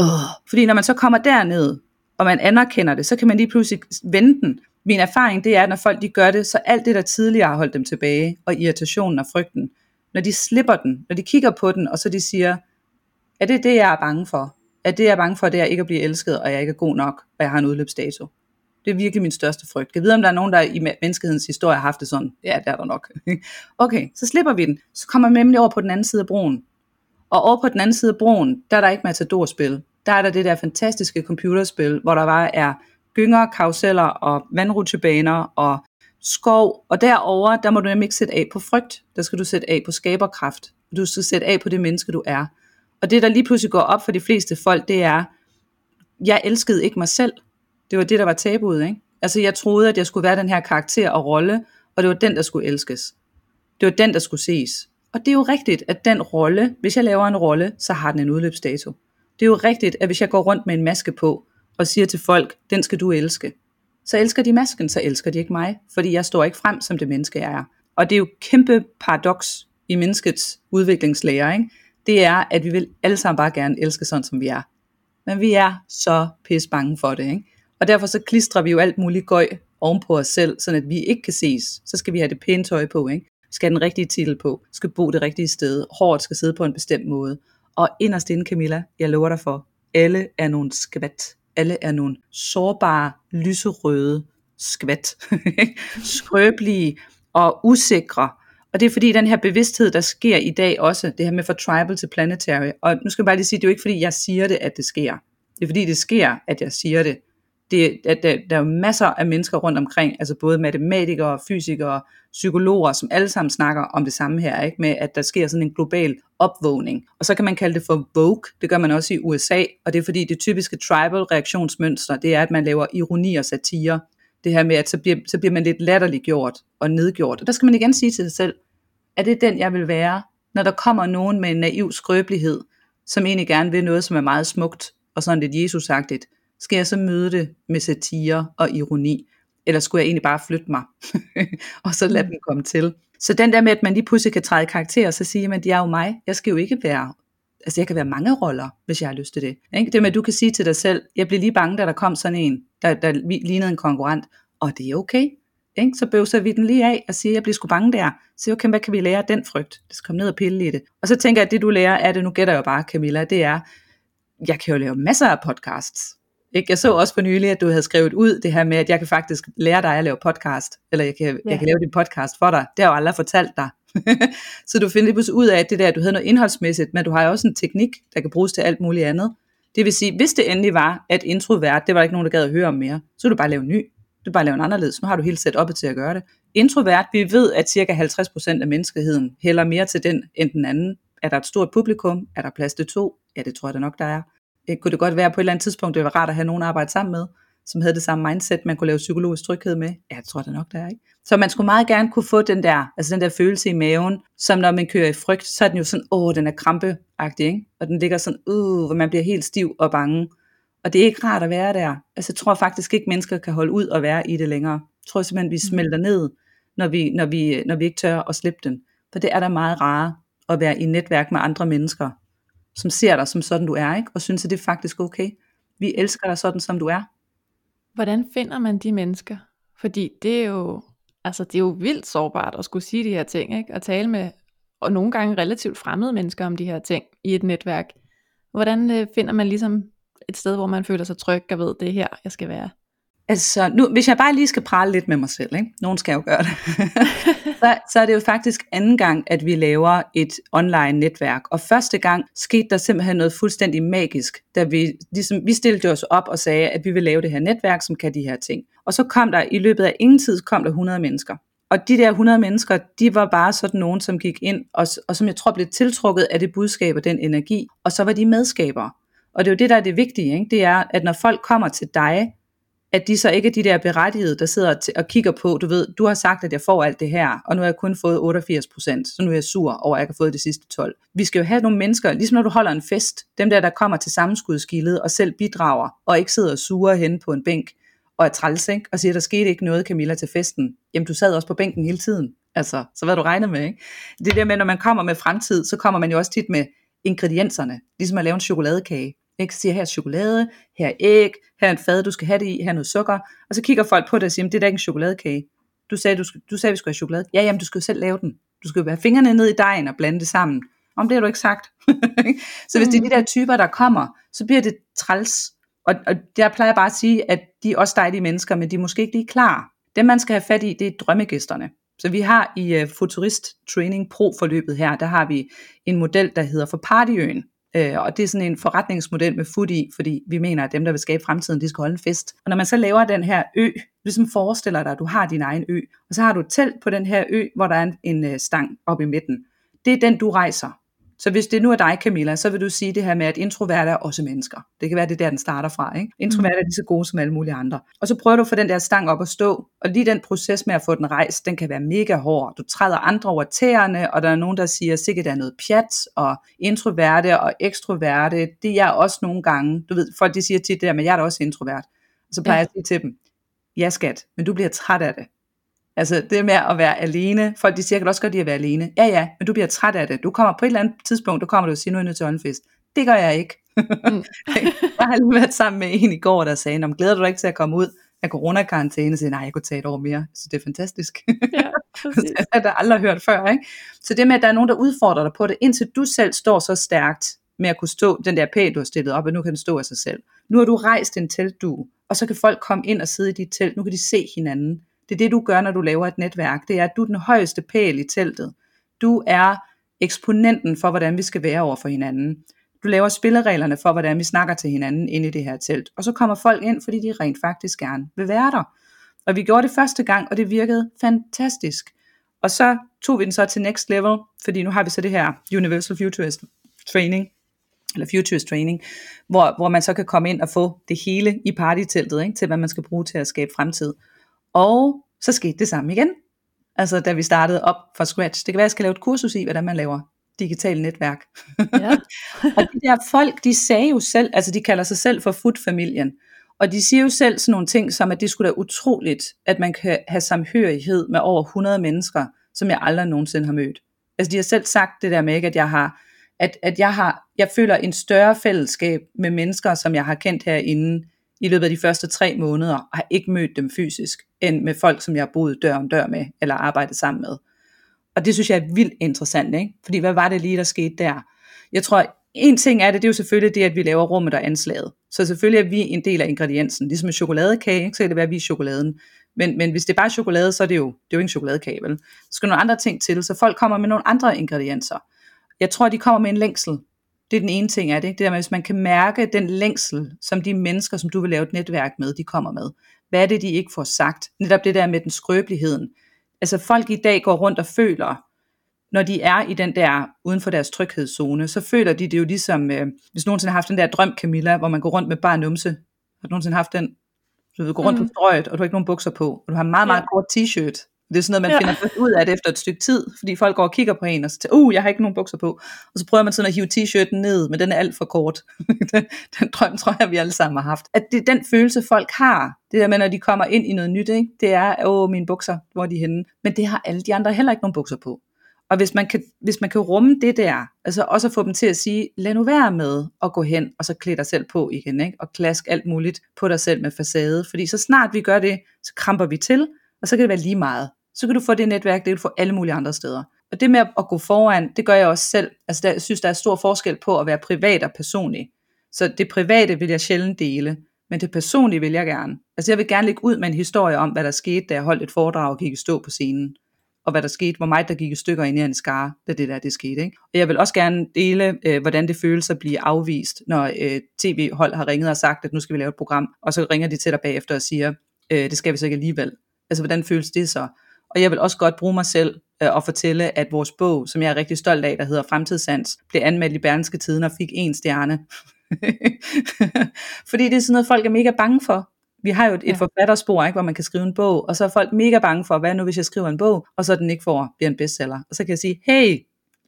Uh, fordi når man så kommer derned, og man anerkender det, så kan man lige pludselig vende den. Min erfaring det er, at når folk de gør det, så alt det der tidligere har holdt dem tilbage, og irritationen og frygten, når de slipper den, når de kigger på den, og så de siger, er det det jeg er bange for? Er det jeg er bange for, det er ikke at blive elsket, og jeg ikke er god nok, og jeg har en udløbsdato? Det er virkelig min største frygt. Jeg ved, om der er nogen, der i menneskehedens historie har haft det sådan, ja det er der nok. Okay, så slipper vi den, så kommer man nemlig over på den anden side af broen. Og over på den anden side af broen, der er der ikke matadorspil. Der er der det der fantastiske computerspil, hvor der bare er gynger, karruseller og vandrutsjebaner og skov. Og derover der må du nemlig ikke sætte af på frygt. Der skal du sætte af på skaberkraft. Du skal sætte af på det menneske, du er. Og det, der lige pludselig går op for de fleste folk, det er, jeg elskede ikke mig selv. Det var det, der var tabuet, ikke? Altså, jeg troede, at jeg skulle være den her karakter og rolle, og det var den, der skulle elskes. Det var den, der skulle ses. Og det er jo rigtigt, at den rolle, hvis jeg laver en rolle, så har den en udløbsdato. Det er jo rigtigt, at hvis jeg går rundt med en maske på, og siger til folk, den skal du elske, så elsker de masken, så elsker de ikke mig, fordi jeg står ikke frem som det menneske, jeg er. Og det er jo kæmpe paradoks i menneskets udviklingslære, ikke? Det er, at vi vil alle sammen bare gerne elske sådan, som vi er. Men vi er så pisse bange for det, ikke? Og derfor så klistrer vi jo alt muligt gøj oven på os selv, sådan at vi ikke kan ses. Så skal vi have det pæne tøj på, ikke? Vi skal have den rigtige titel på, vi skal bo det rigtige sted, håret skal sidde på en bestemt måde. Og inderst inde, Camilla, jeg lover dig for, alle er nogle skvat. Alle er nogle sårbare, lyserøde skvat. Skrøbelige og usikre. Og det er fordi den her bevidsthed, der sker i dag også, det her med fra tribal til planetary. Og nu skal jeg bare lige sige, det er jo ikke fordi jeg siger det, at det sker. Det er fordi det sker, at jeg siger det. Det, at der, der er jo masser af mennesker rundt omkring, altså både matematikere, fysikere, psykologer, som alle sammen snakker om det samme her, ikke? Med at der sker sådan en global opvågning. Og så kan man kalde det for woke, det gør man også i U S A, og det er fordi det typiske tribal reaktionsmønster, det er at man laver ironi og satire. Det her med at så bliver, så bliver man lidt latterliggjort og nedgjort. Og der skal man igen sige til sig selv, at det er den jeg vil være, når der kommer nogen med en naiv skrøbelighed, som egentlig gerne vil noget som er meget smukt og sådan lidt Jesusagtigt. Skal jeg så møde det med satire og ironi? Eller skulle jeg egentlig bare flytte mig? Og så lade dem komme til. Så den der med, at man lige pludselig kan træde karakter, og så sige, at det er jo mig. Jeg skal jo ikke være... Altså jeg kan være mange roller, hvis jeg har lyst til det. Det med, at du kan sige til dig selv, jeg blev lige bange, da der kom sådan en, der, der lignede en konkurrent. Og det er okay. Så bøvser vi den lige af og siger, jeg bliver sgu bange der. Så okay, hvad kan vi lære af den frygt? Det skal komme ned og pille i det. Og så tænker jeg, at det du lærer af det, nu gætter jeg jo bare, Camilla, det er, jeg kan jo lave masser af podcasts. Jeg så også for nylig, at du havde skrevet ud det her med, at jeg kan faktisk lære dig at lave podcast, eller jeg kan, yeah. jeg kan lave din podcast for dig. Det har jeg jo aldrig fortalt dig. Så du finder lige ud af, at det der, du havde noget indholdsmæssigt, men du har jo også en teknik, der kan bruges til alt muligt andet. Det vil sige, hvis det endelig var, at introvert, det var der ikke nogen, der gad at høre om mere, så ville du bare lave en ny. Du bare lave en anderledes. Nu har du hele setupet til at gøre det. Introvert, vi ved, at cirka halvtreds procent af menneskeheden hælder mere til den end den anden. Er der et stort publikum? Er der plads til to? Ja, det tror jeg da nok, der er. Det kunne det godt være på et eller andet tidspunkt, det var rart at have nogen at arbejde sammen med, som havde det samme mindset, man kunne lave psykologisk tryghed med. Ja, jeg tror det nok, der er, ikke? Så man skulle meget gerne kunne få den der, altså den der følelse i maven, som når man kører i frygt, så er den jo sådan, åh, den er krampeagtig, ikke? Og den ligger sådan, uh, hvor man bliver helt stiv og bange. Og det er ikke rart at være der. Altså jeg tror faktisk ikke, mennesker kan holde ud og være i det længere. Jeg tror simpelthen, vi smelter ned, når vi, når vi, når vi ikke tør at slippe den. For det er da meget rarere at være i netværk med andre mennesker, som ser dig som sådan du er, ikke? Og synes at det er faktisk okay. Vi elsker dig sådan som du er. Hvordan finder man de mennesker? Fordi det er jo, altså det er jo vildt sårbart at skulle sige de her ting, ikke? At tale med, og nogle gange relativt fremmede mennesker om de her ting i et netværk. Hvordan finder man ligesom et sted, hvor man føler sig tryg og ved, det er her jeg skal være? Altså nu, hvis jeg bare lige skal prale lidt med mig selv, ikke? Nogen skal jo gøre det. så, så er det jo faktisk anden gang, at vi laver et online netværk. Og første gang skete der simpelthen noget fuldstændig magisk, da vi, ligesom, vi stillede os op og sagde, at vi vil lave det her netværk, som kan de her ting. Og så kom der i løbet af ingen tid, kom der hundrede mennesker. Og de der hundrede mennesker, de var bare sådan nogen, som gik ind, og, og som jeg tror blev tiltrukket af det budskab og den energi. Og så var de medskabere. Og det er jo det, der er det vigtige, ikke? Det er, at når folk kommer til dig, at de så ikke er de der berettigede, der sidder og kigger på, du ved, du har sagt, at jeg får alt det her, og nu har jeg kun fået otteogfirs procent, så nu er jeg sur over, at jeg har fået de sidste tolv. Vi skal jo have nogle mennesker, ligesom når du holder en fest, dem der, der kommer til sammenskudskildet og selv bidrager, og ikke sidder og suger henne på en bænk, og er træls, ikke? Og siger, der skete ikke noget, Camilla, til festen. Jamen, du sad også på bænken hele tiden, altså, så hvad du regner med, ikke? Det der med, når man kommer med fremtid, så kommer man jo også tit med ingredienserne, ligesom at lave en chokoladekage. Jeg kan sige, her er chokolade, her er æg, her er en fad, du skal have det i, her er noget sukker. Og så kigger folk på det og siger, det er da ikke en chokoladekage. Du sagde, du, skal, du sagde, vi skulle have chokolade. Ja, jamen, du skal jo selv lave den. Du skal jo have fingrene ned i dejen og blande det sammen. Om det har du ikke sagt. Så hvis det er de der typer, der kommer, så bliver det træls. Og, og der plejer jeg bare at sige, at de er også dejlige mennesker, men de er måske ikke lige klar. Dem, man skal have fat i, det er drømmegæsterne. Så vi har i uh, futuristtraining pro-forløbet her, der har vi en model, der hedder for partyøen. Og det er sådan en forretningsmodel med fut i, fordi vi mener, at dem, der vil skabe fremtiden, de skal holde en fest. Og når man så laver den her ø, ligesom forestiller dig, at du har din egen ø, og så har du et telt på den her ø, hvor der er en stang oppe i midten. Det er den, du rejser. Så hvis det nu er dig, Camilla, så vil du sige det her med, at introverte er også mennesker. Det kan være, det der, den starter fra, ikke? Introverte er lige så gode som alle mulige andre. Og så prøver du at få den der stang op at stå, og lige den proces med at få den rejst, den kan være mega hård. Du træder andre over tæerne, og der er nogen, der siger, sikkert der er noget pjat, og introverte og ekstroverte, det er jeg også nogle gange. Du ved, folk de siger tit det der, men jeg er da også introvert. Og så plejer ja. jeg at sige til dem, ja skat, men du bliver træt af det. Altså det med at være alene, folk de siger, kan også godt lide at være alene. Ja ja, men du bliver træt af det. Du kommer på et eller andet tidspunkt, du kommer du og siger, nu er jeg nødt til at holde en fest. det gør jeg ikke. Mm. Jeg har lige været sammen med en i går, der sagde, om glæder du dig ikke til at komme ud af coronakarantæne? Så nej, jeg kunne tage et år mere, så det er fantastisk. Ja, det har jeg aldrig hørt før, ikke? Så det med, at der er nogen, der udfordrer dig på det, indtil du selv står så stærkt med at kunne stå den der pæl, du har stillet op, og nu kan den stå af sig selv. Nu har du rejst en teltdue, og så kan folk komme ind og sidde i dit telt, nu kan de se hinanden. Det er det, du gør, når du laver et netværk. Det er, at du er den højeste pæl i teltet. Du er eksponenten for, hvordan vi skal være over for hinanden. Du laver spillereglerne for, hvordan vi snakker til hinanden inde i det her telt. Og så kommer folk ind, fordi de rent faktisk gerne vil være der. Og vi gjorde det første gang, og det virkede fantastisk. Og så tog vi den så til next level, fordi nu har vi så det her Universal Futurist Training, eller Futurist Training, hvor, hvor man så kan komme ind og få det hele i partyteltet, ikke? Til hvad man skal bruge til at skabe fremtid. Og så skete det samme igen. Altså da vi startede op fra scratch. Det kan være, jeg skal lave et kursus i, hvordan man laver digitalt netværk. Ja. Og de der folk, de sagde jo selv, altså de kalder sig selv for F U T-familien. Og de siger jo selv sådan nogle ting, som at det skulle være utroligt, at man kan have samhørighed med over hundrede mennesker, som jeg aldrig nogensinde har mødt. Altså de har selv sagt det der med, at jeg har, at, at jeg har, jeg føler en større fællesskab med mennesker, som jeg har kendt herinde, i løbet af de første tre måneder, og har ikke mødt dem fysisk, end med folk, som jeg har boet dør om dør med, eller arbejdet sammen med. Og det synes jeg er vildt interessant, ikke? Fordi hvad var det lige, der skete der? Jeg tror, en ting er det, det er jo selvfølgelig det, at vi laver rummet og anslaget. Så selvfølgelig er vi en del af ingrediensen. Ligesom en chokoladekage, ikke? Så kan det være, at vi er chokoladen. Men, men hvis det er bare chokolade, så er det jo, det er jo ikke en chokoladekage, vel? Der skal nogle andre ting til, så folk kommer med nogle andre ingredienser. Jeg tror, de kommer med en længsel. Det er den ene ting af det, det der med, hvis man kan mærke den længsel, som de mennesker, som du vil lave et netværk med, de kommer med. Hvad er det, de ikke får sagt? Netop det der med den skrøbeligheden. Altså folk i dag går rundt og føler, når de er i den der, uden for deres tryghedszone, så føler de det jo ligesom, øh, hvis nogensinde har haft den der drøm, Camilla, hvor man går rundt med bare numse. Har du nogensinde haft den? Du går rundt mm. på strøget, og du har ikke nogen bukser på, og du har en meget, meget ja. kort t-shirt. Det er sådan noget, man ja. finder ud af det efter et stykke tid, fordi folk går og kigger på en og siger, uh, jeg har ikke nogen bukser på. Og så prøver man sådan at hive t-shirten ned, men den er alt for kort. den, den drøm tror jeg, vi alle sammen har haft. At det er den følelse, folk har. Det der med, når de kommer ind i noget nyt, ikke? Det er, åh, mine bukser, hvor er de henne? Men det har alle de andre heller ikke nogen bukser på. Og hvis man kan, hvis man kan rumme det der, altså også få dem til at sige, lad nu være med at gå hen, og så klæde dig selv på igen, ikke? Og klask alt muligt på dig selv med facade. Fordi så snart vi gør det, så kramper vi til, og så kan det være lige meget. Så kan du få det netværk, det kan du få alle mulige andre steder. Og det med at gå foran, det gør jeg også selv. Altså der, jeg synes, der er stor forskel på at være privat og personlig. Så det private vil jeg sjældent dele, men det personlige vil jeg gerne. Altså jeg vil gerne lægge ud med en historie om, hvad der skete, da jeg holdt et foredrag og gik i stå på scenen. Og hvad der skete, hvor mig der gik i stykker ind i Anne Skar, da det der det skete. Ikke? Og jeg vil også gerne dele, øh, hvordan det føles at blive afvist, når øh, tv-hold har ringet og sagt, at nu skal vi lave et program. Og så ringer de til dig bagefter og siger, øh, det skal vi så ikke alligevel. Altså hvordan føles det så? Og jeg vil også godt bruge mig selv øh, og fortælle, at vores bog, som jeg er rigtig stolt af, der hedder Fremtidssands, blev anmeldt i Berlingske Tidende og fik en stjerne. Fordi det er sådan noget, folk er mega bange for. Vi har jo et, ja. et forfatterspor, ikke, hvor man kan skrive en bog, og så er folk mega bange for, hvad nu hvis jeg skriver en bog, og så den ikke får, bliver en bestseller. Og så kan jeg sige, hey,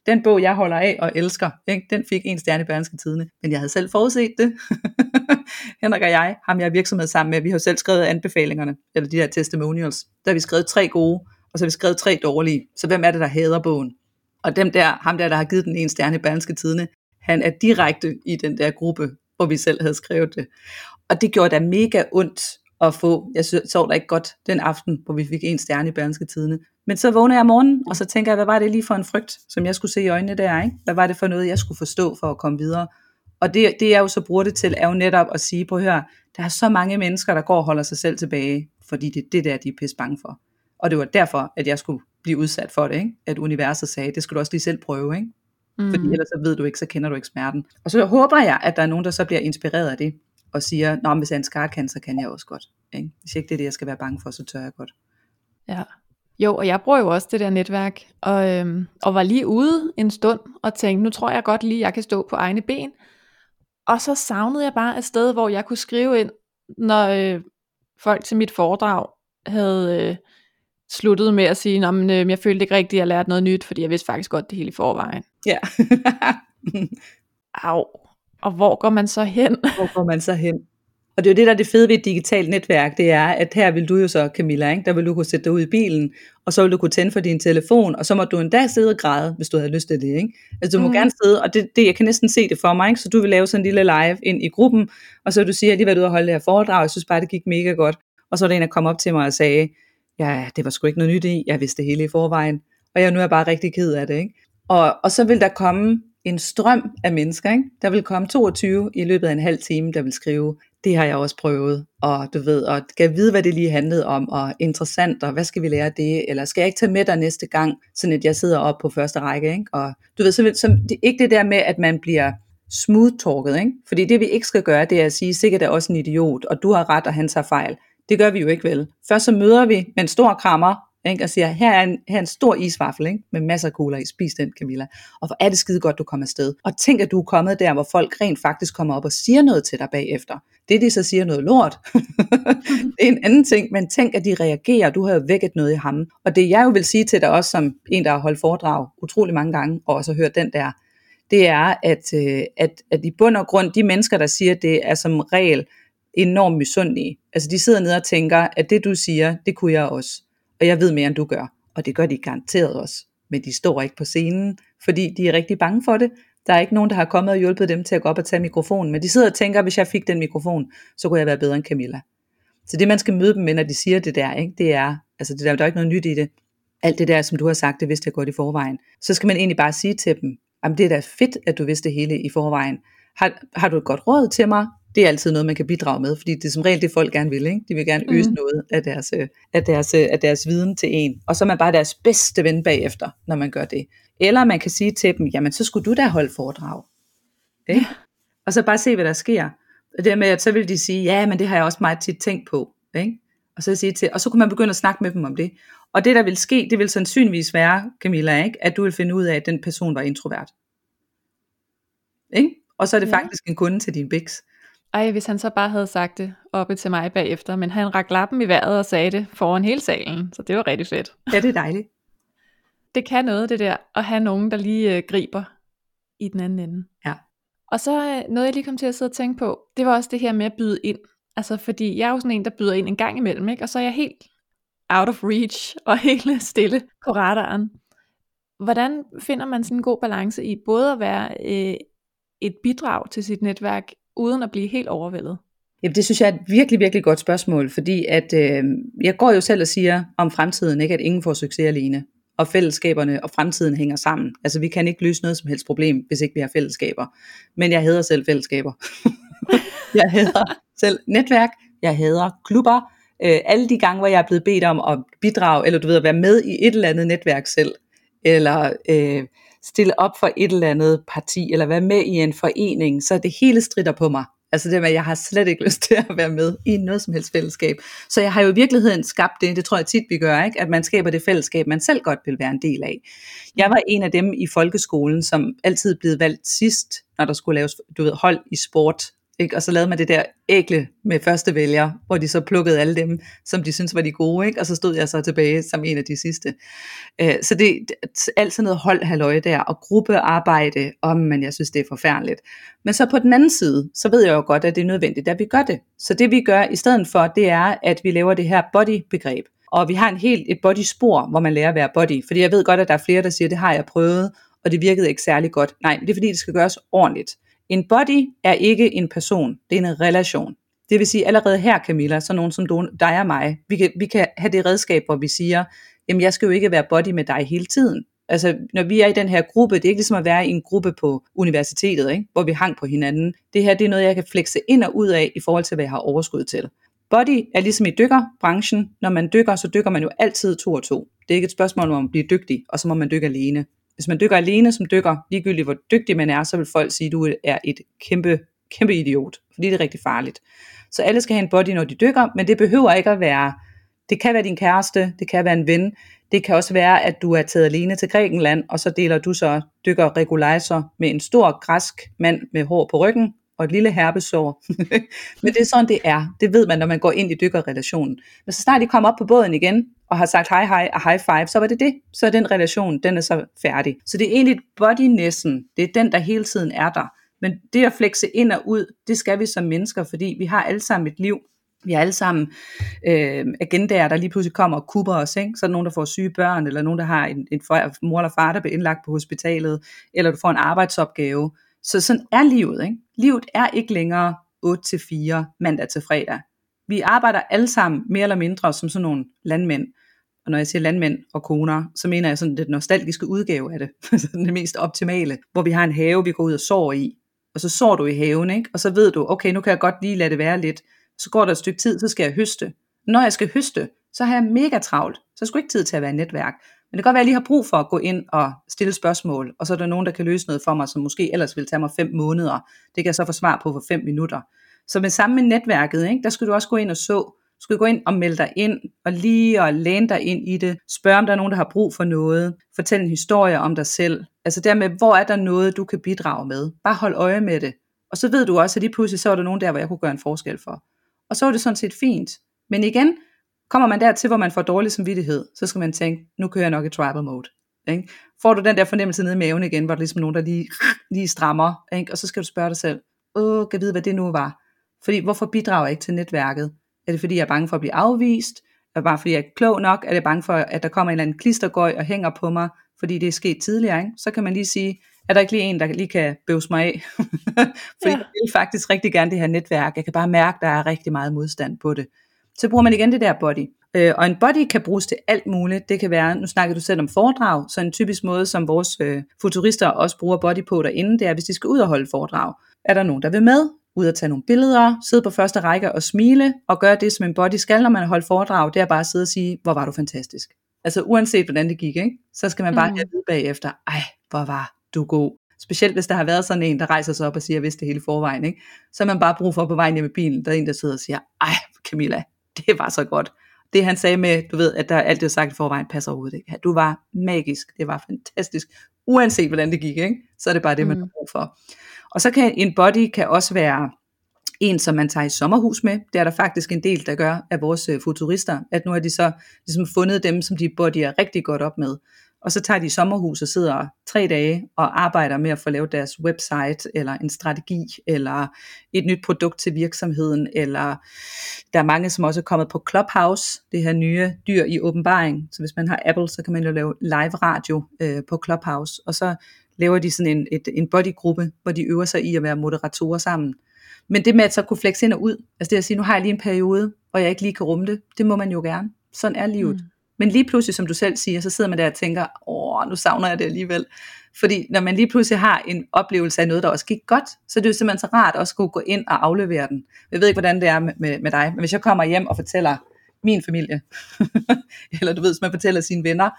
den bog jeg holder af og elsker, ikke, den fik en stjerne i Berlingske Tidende, men jeg havde selv forudset det. Henrik og jeg, ham jeg er virksomhed sammen med, vi har jo selv skrevet anbefalingerne, eller de her testimonials. Der har vi skrevet tre gode, og så har vi skrevet tre dårlige. Så hvem er det, der hader bogen? Og dem der, ham der, der har givet den en stjerne i Berlingske Tidende, han er direkte i den der gruppe, hvor vi selv havde skrevet det. Og det gjorde da mega ondt at få, jeg sov da ikke godt den aften, hvor vi fik en stjerne i Berlingske Tidende. Men så vågner jeg om morgenen, og så tænker jeg, hvad var det lige for en frygt, som jeg skulle se i øjnene der, ikke? Hvad var det for noget, jeg skulle forstå for at komme videre? Og det, det jeg jo så bruger det til, er jo netop at sige, prøv at høre, der er så mange mennesker, der går og holder sig selv tilbage, fordi det er det der, de er pisse bange for. Og det var derfor, at jeg skulle blive udsat for det, ikke? At universet sagde, det skal du også lige selv prøve, ikke? Mm. Fordi ellers så ved du ikke, så kender du ikke smerten. Og så håber jeg, at der er nogen, der så bliver inspireret af det, og siger, nå, hvis jeg er en skartkancer, så kan jeg også godt. Ikke? Hvis ikke det er det, jeg skal være bange for, så tør jeg godt. Ja. Jo, og jeg bruger jo også det der netværk, og, øhm, og var lige ude en stund, og tænkte, nu tror jeg godt lige, jeg kan stå på egne ben. Og så savnede jeg bare et sted, hvor jeg kunne skrive ind, når øh, folk til mit foredrag havde øh, sluttet med at sige, nå, men, øh, jeg følte ikke rigtigt, at jeg lærte noget nyt, fordi jeg vidste faktisk godt det hele i forvejen. Ja. Au. Og hvor går man så hen? Hvor går man så hen? Og det er jo det, der er det fede ved et digitalt netværk, det er, at her vil du jo så, Camilla, ikke? Der vil du kunne sætte dig ud i bilen, og så vil du kunne tænde for din telefon, og så må du endda sidde og græde, hvis du havde lyst til det, ikke? Altså du må mm. gerne sidde, og det, det, jeg kan næsten se det for mig, ikke? Så du vil lave sådan en lille live ind i gruppen, og så vil du sige, at jeg har været ude og holde det her foredrag, jeg synes bare, det gik mega godt. Og så var der en, der kom op til mig og sagde, ja, det var sgu ikke noget nyt i, jeg vidste det hele i forvejen, og jeg nu er bare rigtig ked af det, ikke? Og, og så vil der komme en strøm af mennesker, ikke? Der vil komme toogtyve i løbet af en halv time, der vil skrive, det har jeg også prøvet, og du ved, og skal vide, hvad det lige handlede om, og interessant, og hvad skal vi lære af det, eller skal jeg ikke tage med dig næste gang, sådan at jeg sidder oppe på første række, ikke? Og du ved, så, vil, så det, ikke det der med, at man bliver smooth-talket, ikke? Fordi det vi ikke skal gøre, det er at sige, sikkert er også en idiot, og du har ret, og han tager fejl. Det gør vi jo ikke vel. Først så møder vi med en stor krammer, ikke? Og siger, her er, en, her er en stor isvaffel, ikke? Med masser af cola i, spis den, Camilla. Og hvor er det skide godt, du kommer afsted. Og tænk, at du er kommet der, hvor folk rent faktisk kommer op og siger noget til dig bagefter. Det de så siger noget lort, det er en anden ting, men tænk, at de reagerer, du har jo vækket noget i ham. Og det jeg jo vil sige til dig også, som en, der har holdt foredrag utrolig mange gange, og også har hørt den der, det er, at, at, at i bund og grund, de mennesker, der siger det, er som regel enormt misundelige. Altså de sidder nede og tænker, at det du siger, det kunne jeg også. Og jeg ved mere, end du gør. Og det gør de garanteret også. Men de står ikke på scenen, fordi de er rigtig bange for det. Der er ikke nogen, der har kommet og hjulpet dem til at gå op og tage mikrofonen. Men de sidder og tænker, at hvis jeg fik den mikrofon, så kunne jeg være bedre end Camilla. Så det man skal møde dem med, når de siger det der, ikke? Det er, altså det der, der er ikke noget nyt i det. Alt det der, som du har sagt, det vidste jeg godt i forvejen. Så skal man egentlig bare sige til dem, jamen det er da fedt, at du vidste det hele i forvejen. Har, har du et godt råd til mig? Det er altid noget, man kan bidrage med, fordi det er som regel det, folk gerne vil, ikke? De vil gerne øse mm. noget af deres, af, deres, af deres viden til en, og så er man bare deres bedste ven bagefter, når man gør det. Eller man kan sige til dem, jamen så skulle du da holde foredrag, ikke? Ja. Og så bare se, hvad der sker. Og dermed, at så vil de sige, ja, men det har jeg også meget tit tænkt på, ikke? Og så sige til, og så kunne man begynde at snakke med dem om det. Og det, der vil ske, det vil sandsynligvis være, Camilla, ikke? At du vil finde ud af, at den person var introvert, ikke? Og så er det ja. faktisk en kunde til din biks. Ej, hvis han så bare havde sagt det oppe til mig bagefter, men han rakte lappen i vejret og sagde det foran hele salen, så det var rigtig fedt. Ja, det er dejligt. Det kan noget, det der, at have nogen, der lige øh, griber i den anden ende. Ja. Og så øh, noget, jeg lige kom til at sidde og tænke på, det var også det her med at byde ind. Altså, fordi jeg er jo sådan en, der byder ind en gang imellem, ikke? Og så er jeg helt out of reach og helt stille på radaren. Hvordan finder man sådan en god balance i både at være øh, et bidrag til sit netværk, uden at blive helt overvældet? Jamen det synes jeg er et virkelig, virkelig godt spørgsmål, fordi at øh, jeg går jo selv og siger om fremtiden, ikke, at ingen får succes alene, og fællesskaberne og fremtiden hænger sammen. Altså vi kan ikke løse noget som helst problem, hvis ikke vi har fællesskaber. Men jeg hader selv fællesskaber. Jeg hader selv netværk, jeg hader klubber, øh, alle de gange, hvor jeg er blevet bedt om at bidrage, eller du ved at være med i et eller andet netværk selv, eller... Øh, stille op for et eller andet parti, eller være med i en forening, så det hele stritter på mig. Altså det med, at jeg har slet ikke lyst til at være med i noget som helst fællesskab. Så jeg har jo i virkeligheden skabt det, det tror jeg tit vi gør, ikke? At man skaber det fællesskab, man selv godt vil være en del af. Jeg var en af dem i folkeskolen, som altid blev valgt sidst, når der skulle laves, du ved, hold i sport, ikke? Og så lavede man det der ægle med første vælger, hvor de så plukkede alle dem, som de syntes var de gode, ikke? Og så stod jeg så tilbage som en af de sidste. Så det er altid noget hold halløj der, og gruppearbejde, om, men jeg synes det er forfærdeligt. Men så på den anden side, så ved jeg jo godt, at det er nødvendigt, at vi gør det. Så det vi gør i stedet for, det er, at vi laver det her body-begreb. Og vi har en helt et body-spor, hvor man lærer at være body. Fordi jeg ved godt, at der er flere, der siger, det har jeg prøvet, og det virkede ikke særlig godt. Nej, det er fordi, det skal gøres ordentligt. En body er ikke en person, det er en relation. Det vil sige allerede her, Camilla, så nogen som dig og mig, vi kan, vi kan have det redskab, hvor vi siger, jamen jeg skal jo ikke være body med dig hele tiden. Altså når vi er i den her gruppe, det er ikke ligesom at være i en gruppe på universitetet, ikke? Hvor vi hang på hinanden. Det her, det er noget, jeg kan flekse ind og ud af i forhold til, hvad jeg har overskud til. Body er ligesom i dykkerbranchen. Når man dykker, så dykker man jo altid to og to. Det er ikke et spørgsmål om at blive dygtig, og så må man dykke alene. Hvis man dykker alene som dykker, ligegyldigt hvor dygtig man er, så vil folk sige, at du er et kæmpe, kæmpe idiot, fordi det er rigtig farligt. Så alle skal have en body, når de dykker, men det behøver ikke at være, det kan være din kæreste, det kan være en ven, det kan også være, at du er taget alene til Grækenland, og så deler du så dykker regulariser med en stor græsk mand med hår på ryggen, og et lille herpesår. Men det er sådan, det er. Det ved man, når man går ind i dykkerrelationen. Men så snart de kommer op på båden igen, og har sagt hej hej og high five, så var det det. Så er den relation, den er så færdig. Så det er egentlig bodynæssen, det er den, der hele tiden er der. Men det at flekse ind og ud, det skal vi som mennesker, fordi vi har alle sammen et liv. Vi har alle sammen øh, agendaer, der lige pludselig kommer og kubber os, ikke? Så er der nogen, der får syge børn, eller nogen, der har en, en mor eller far, der bliver indlagt på hospitalet, eller du får en arbejdsopgave. Så sådan er livet, ikke? Livet er ikke længere otte til fire mandag til fredag. Vi arbejder alle sammen mere eller mindre som sådan nogle landmænd. Og når jeg siger landmænd og koner, så mener jeg sådan den nostalgiske udgave af det. Den mest optimale, hvor vi har en have, vi går ud og sår i. Og så sår du i haven, ikke? Og så ved du, okay, nu kan jeg godt lige lade det være lidt. Så går der et stykke tid, så skal jeg høste. Når jeg skal høste, så har jeg mega travlt. Så skal jeg ikke tid til at være i netværk. Men det kan godt være, at jeg lige har brug for at gå ind og stille spørgsmål. Og så er der nogen, der kan løse noget for mig, som måske ellers ville tage mig fem måneder. Det kan jeg så få svar på for fem minutter. Så med sammen med netværket, ikke? Der skal du også gå ind og så. Du skal gå ind og melde dig ind, og lige og læne dig ind i det. Spørg, om der er nogen, der har brug for noget. Fortæl en historie om dig selv. Altså dermed, hvor er der noget, du kan bidrage med? Bare hold øje med det. Og så ved du også, at lige pludselig, så er der nogen der, hvor jeg kunne gøre en forskel for. Og så er det sådan set fint. Men igen, kommer man der til, hvor man får dårlig samvittighed, så skal man tænke, nu kører jeg nok i tribal mode. Ikke? Får du den der fornemmelse nede i maven igen, hvor der ligesom nogen, der lige, lige strammer, ikke? Og så skal du spørge dig selv, åh, kan jeg vide, hvad det nu var? Fordi hvorfor bidrager jeg ikke til netværket? Er det fordi, jeg er bange for at blive afvist? Er det bare fordi, jeg er klog nok? Er det bange for, at der kommer en eller anden klistergøj og hænger på mig, fordi det er sket tidligere? Ikke? Så kan man lige sige, er der ikke lige en, der lige kan bøvse mig af? Fordi ja. Jeg vil faktisk rigtig gerne det her netværk. Jeg kan bare mærke, der er rigtig meget modstand på det. Så bruger man igen det der body. Øh, og en body kan bruges til alt muligt. Det kan være, nu snakker du selv om foredrag, så en typisk måde, som vores øh, futurister også bruger body på derinde, det er, hvis de skal ud og holde foredrag. Er der nogen, der vil med? Ud at tage nogle billeder, sidde på første række og smile, og gøre det, som en body skal, når man holder foredrag, det er bare at sidde og sige, hvor var du fantastisk. Altså uanset hvordan det gik, ikke? Så skal man bare have mm. bagefter, ej, hvor var du god. Specielt hvis der har været sådan en, der rejser sig op og siger, hvis det hele forvejen, ikke? Så man bare brug for på vejen hjem i bilen, der er en, der sidder og siger, ej Camilla, det var så godt. Det han sagde med, du ved, at der alt det var sagt i forvejen, passer overhovedet ikke. Du var magisk, det var fantastisk. Uanset hvordan det gik, ikke? Så er det bare det, man mm. har brug for. Og så kan en body kan også være en, som man tager i sommerhus med. Det er der faktisk en del, der gør af vores futurister, at nu har de så ligesom fundet dem, som de bodyer rigtig godt op med. Og så tager de i sommerhus og sidder tre dage og arbejder med at få lavet deres website, eller en strategi, eller et nyt produkt til virksomheden, eller der er mange, som også er kommet på Clubhouse, det her nye dyr i åbenbaring. Så hvis man har Apple, så kan man jo lave live radio øh, på Clubhouse, og så laver de sådan en, et, en bodygruppe, hvor de øver sig i at være moderatorer sammen. Men det med at så kunne flekse ind og ud, altså det at sige, nu har jeg lige en periode, og jeg ikke lige kan rumme det, det må man jo gerne. Sådan er livet. Mm. Men lige pludselig, som du selv siger, så sidder man der og tænker, åh, nu savner jeg det alligevel. Fordi når man lige pludselig har en oplevelse af noget, der også gik godt, så er det jo simpelthen så rart at også kunne gå ind og aflevere den. Jeg ved ikke, hvordan det er med, med, med dig, men hvis jeg kommer hjem og fortæller min familie, eller du ved, hvis man fortæller sine venner,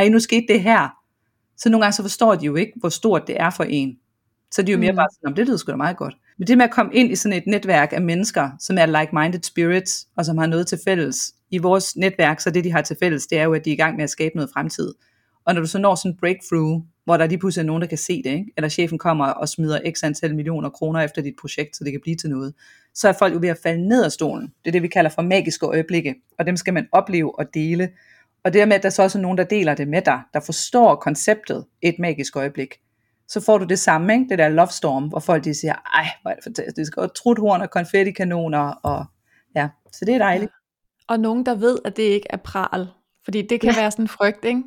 nej, nu skete det her, så nogle gange så forstår de jo ikke, hvor stort det er for en. Så de er jo mere mm. bare sådan, om det lyder sgu da meget godt. Men det med at komme ind i sådan et netværk af mennesker, som er like-minded spirits, og som har noget til fælles. I vores netværk, så det de har til fælles, det er jo, at de er i gang med at skabe noget fremtid. Og når du så når sådan en breakthrough, hvor der lige pludselig er nogen, der kan se det, ikke? Eller chefen kommer og smider x antal millioner kroner efter dit projekt, så det kan blive til noget, så er folk jo ved at falde ned af stolen. Det er det, vi kalder for magiske øjeblikke, og dem skal man opleve og dele. Og dermed, at der så også er nogen, der deler det med dig, der forstår konceptet et magisk øjeblik. Så får du det samme, ikke? Det der love storm, hvor folk de siger, ej, hvor er det fantastisk, og truthorn og konfettikanoner, og ja, så det er dejligt. Og nogen, der ved, at det ikke er pral. Fordi det kan ja. være sådan en frygt, ikke?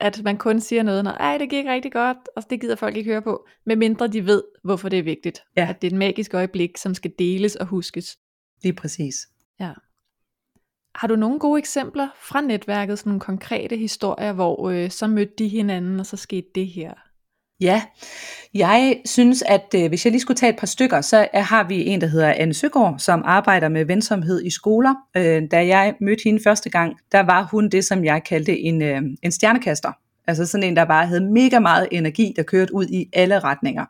At man kun siger noget, når ej, det gik rigtig godt, og det gider folk ikke høre på. Medmindre de ved, hvorfor det er vigtigt. Ja. At det er et magisk øjeblik, som skal deles og huskes. Lige præcis. Ja. Har du nogle gode eksempler fra netværket, sådan nogle konkrete historier, hvor øh, så mødte de hinanden, og så skete det her? Ja, jeg synes, at øh, hvis jeg lige skulle tage et par stykker, så er, har vi en, der hedder Anne Søgaard, som arbejder med vensomhed i skoler. Øh, da jeg mødte hende første gang, der var hun det, som jeg kaldte en, øh, en stjernekaster. Altså sådan en, der bare havde mega meget energi, der kørte ud i alle retninger.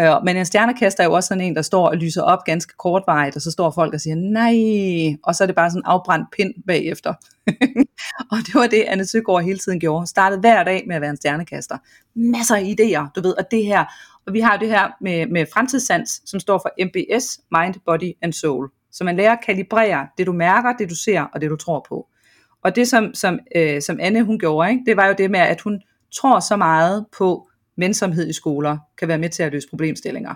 Øh, men en stjernekaster er jo også sådan en, der står og lyser op ganske kortvarigt, og så står folk og siger nej, og så er det bare sådan en afbrændt pind bagefter. Og det var det, Anne Søgaard hele tiden gjorde. Startede hver dag med at være en stjernekaster. Masser af idéer, du ved, og det her. Og vi har jo det her med, med Fremtidssands, som står for M B S, Mind, Body and Soul. Så man lærer at kalibrere det, du mærker, det du ser og det, du tror på. Og det, som, som, øh, som Anne hun gjorde, ikke? Det var jo det med, at hun tror så meget på, at mensomhed i skoler kan være med til at løse problemstillinger.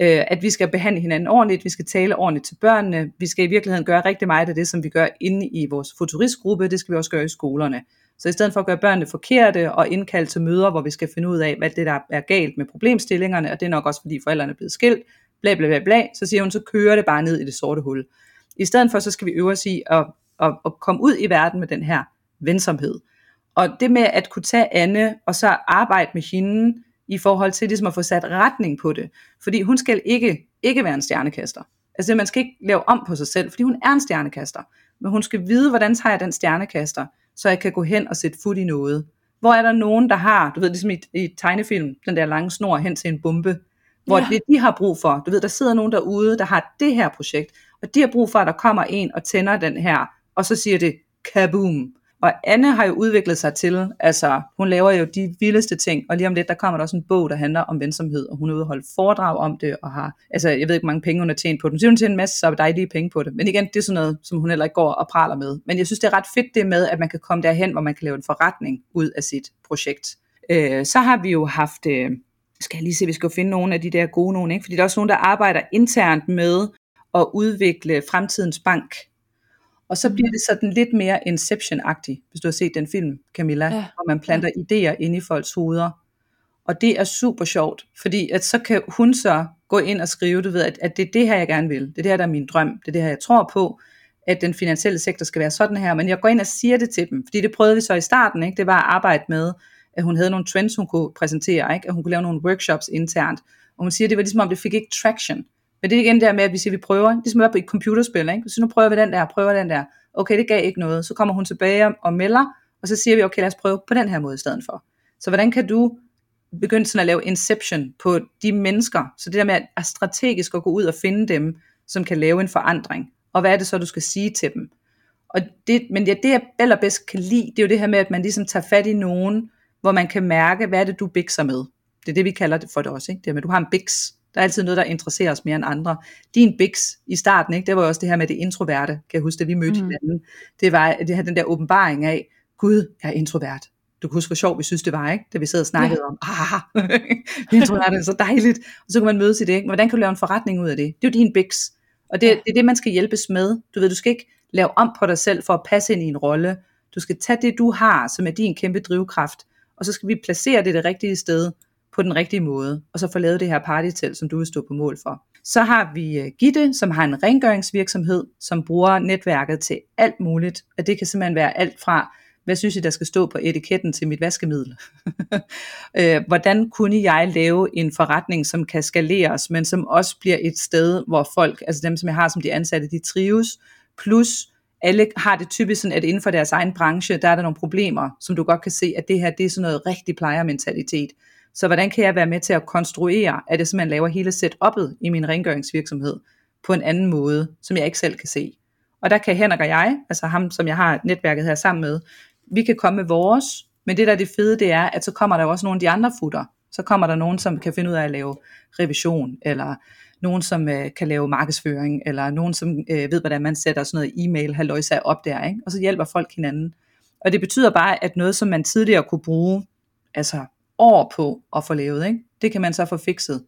øh, at vi skal behandle hinanden ordentligt, vi skal tale ordentligt til børnene, vi skal i virkeligheden gøre rigtig meget af det, som vi gør inde i vores futuristgruppe, det skal vi også gøre i skolerne. Så i stedet for at gøre børnene forkerte og indkalde til møder, hvor vi skal finde ud af, hvad det der er galt med problemstillingerne, og det er nok også fordi forældrene er blevet skilt, bla bla bla bla, så siger hun, så kører det bare ned i det sorte hul. I stedet for, så skal vi øve os i at, at, at komme ud i verden med den her vensomhed. Og det med at kunne tage Anne og så arbejde med hende i forhold til ligesom at få sat retning på det. Fordi hun skal ikke, ikke være en stjernekaster. Altså man skal ikke lave om på sig selv, fordi hun er en stjernekaster. Men hun skal vide, hvordan tager jeg den stjernekaster, så jeg kan gå hen og sætte fod i noget. Hvor er der nogen, der har, du ved, ligesom i, i tegnefilm, den der lange snor hen til en bombe, hvor ja. det de har brug for, du ved, der sidder nogen derude, der har det her projekt, og de har brug for, at der kommer en og tænder den her, og så siger det, kaboom. Og Anne har jo udviklet sig til, altså hun laver jo de vildeste ting, og lige om lidt, der kommer der også en bog, der handler om vensomhed, og hun er ude og holde foredrag om det, og har, altså jeg ved ikke, hvor mange penge hun har tjent på det. Hun siger, hun tjener en masse, så er dejlige penge på det. Men igen, det er sådan noget, som hun heller ikke går og praler med. Men jeg synes, det er ret fedt det med, at man kan komme derhen, hvor man kan lave en forretning ud af sit projekt. Øh, så har vi jo haft, øh, skal jeg lige se, vi skal finde nogle af de der gode nogen, ikke? Fordi der er også nogen, der arbejder internt med at udvikle Fremtidens Bank. Og så bliver det sådan lidt mere Inception-agtigt, hvis du har set den film, Camilla, ja. hvor man planter idéer inde i folks hoveder. Og det er super sjovt, fordi at så kan hun så gå ind og skrive, du ved, at, at det er det her, jeg gerne vil. Det er det her, der er min drøm. Det er det her, jeg tror på, at den finansielle sektor skal være sådan her. Men jeg går ind og siger det til dem, fordi det prøvede vi så i starten, ikke? Det var at arbejde med, at hun havde nogle trends, hun kunne præsentere, ikke? At hun kunne lave nogle workshops internt. Og hun siger, at det var ligesom om, det fik ikke traction. Men det er igen der med, at vi siger, at vi prøver, ligesom at være på et computerspil, ikke? Så nu prøver vi den der, prøver den der. Okay, det gav ikke noget. Så kommer hun tilbage og melder, og så siger vi, okay, lad os prøve på den her måde i stedet for. Så hvordan kan du begynde sådan at lave inception på de mennesker? Så det der med at strategisk at gå ud og finde dem, som kan lave en forandring. Og hvad er det så, du skal sige til dem? Og det, men ja, det jeg allerbedst kan lide, det er jo det her med, at man ligesom tager fat i nogen, hvor man kan mærke, hvad er det, du bikser med? Det er det, vi kalder det for det også, ikke? Det er med, du har en biks. Der er altid noget, der interesserer os mere end andre. Din biks i starten, ikke? Det var også det her med det introverte, kan jeg huske, da vi mødte mm. hinanden. Det var det her, den der åbenbaring af, Gud, jeg er introvert. Du kunne huske, hvor sjovt vi synes, det var, ikke? Da vi sad og snakkede ja. om, ah, introvert er så dejligt. Og så kunne man mødes i det, ikke? Men hvordan kan du lave en forretning ud af det? Det er jo din biks. Og det, ja. det er det, man skal hjælpes med. Du ved, du skal ikke lave om på dig selv for at passe ind i en rolle. Du skal tage det, du har, som er din kæmpe drivkraft. Og så skal vi placere det det rigtige sted, på den rigtige måde, og så få lavet det her partytelt, som du vil stå på mål for. Så har vi Gitte, som har en rengøringsvirksomhed, som bruger netværket til alt muligt, og det kan simpelthen være alt fra, hvad synes I, der skal stå på etiketten til mit vaskemiddel? Hvordan kunne jeg lave en forretning, som kan skaleres, men som også bliver et sted, hvor folk, altså dem, som jeg har som de ansatte, de trives, plus alle har det typisk sådan, at inden for deres egen branche, der er der nogle problemer, som du godt kan se, at det her, det er sådan noget rigtig plejermentalitet. Så hvordan kan jeg være med til at konstruere, at det simpelthen laver hele setup'et i min rengøringsvirksomhed på en anden måde, som jeg ikke selv kan se. Og der kan Henrik og jeg, altså ham, som jeg har netværket her sammen med, vi kan komme med vores, men det der er det fede, det er, at så kommer der også nogle af de andre futter. Så kommer der nogen, som kan finde ud af at lave revision, eller nogen, som øh, kan lave markedsføring, eller nogen, som øh, ved, hvordan man sætter sådan noget e-mail, halløjsa op der, ikke? Og så hjælper folk hinanden. Og det betyder bare, at noget, som man tidligere kunne bruge, altså år på at få lavet, ikke? Det kan man så få fikset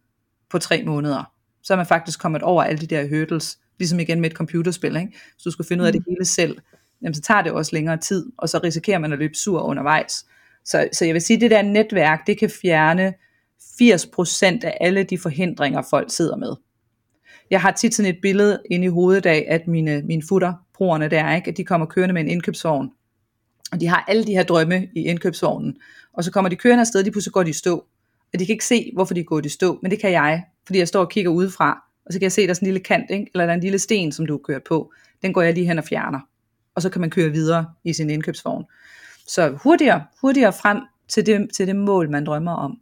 på tre måneder. Så er man faktisk kommet over alle de der hurdles, ligesom igen med et computerspil, ikke? Så du skal finde ud af det hele selv, jamen, så tager det også længere tid, og så risikerer man at løbe sur undervejs. Så, så jeg vil sige, at det der netværk, det kan fjerne firs procent af alle de forhindringer, folk sidder med. Jeg har tit sådan et billede inde i hovedet af, at mine, mine futterproerne der, ikke? At de kommer kørende med en indkøbsvogn, og de har alle de her drømme i indkøbsvognen, og så kommer de kørende afsted, og de pludselig går de i stå, og de kan ikke se, hvorfor de går i stå, men det kan jeg, fordi jeg står og kigger udefra, og så kan jeg se, der er sådan en lille kant, ikke? Eller der er en lille sten, som du har kørt på, den går jeg lige hen og fjerner, og så kan man køre videre i sin indkøbsvogn. Så hurtigere, hurtigere frem til det, til det mål, man drømmer om.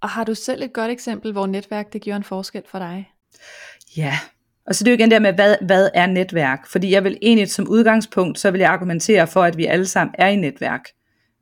Og har du selv et godt eksempel, hvor netværk, det gjorde en forskel for dig? Ja, og så det er jo igen der med, hvad, hvad er netværk? Fordi jeg vil egentlig som udgangspunkt, så vil jeg argumentere for, at vi alle sammen er i netværk.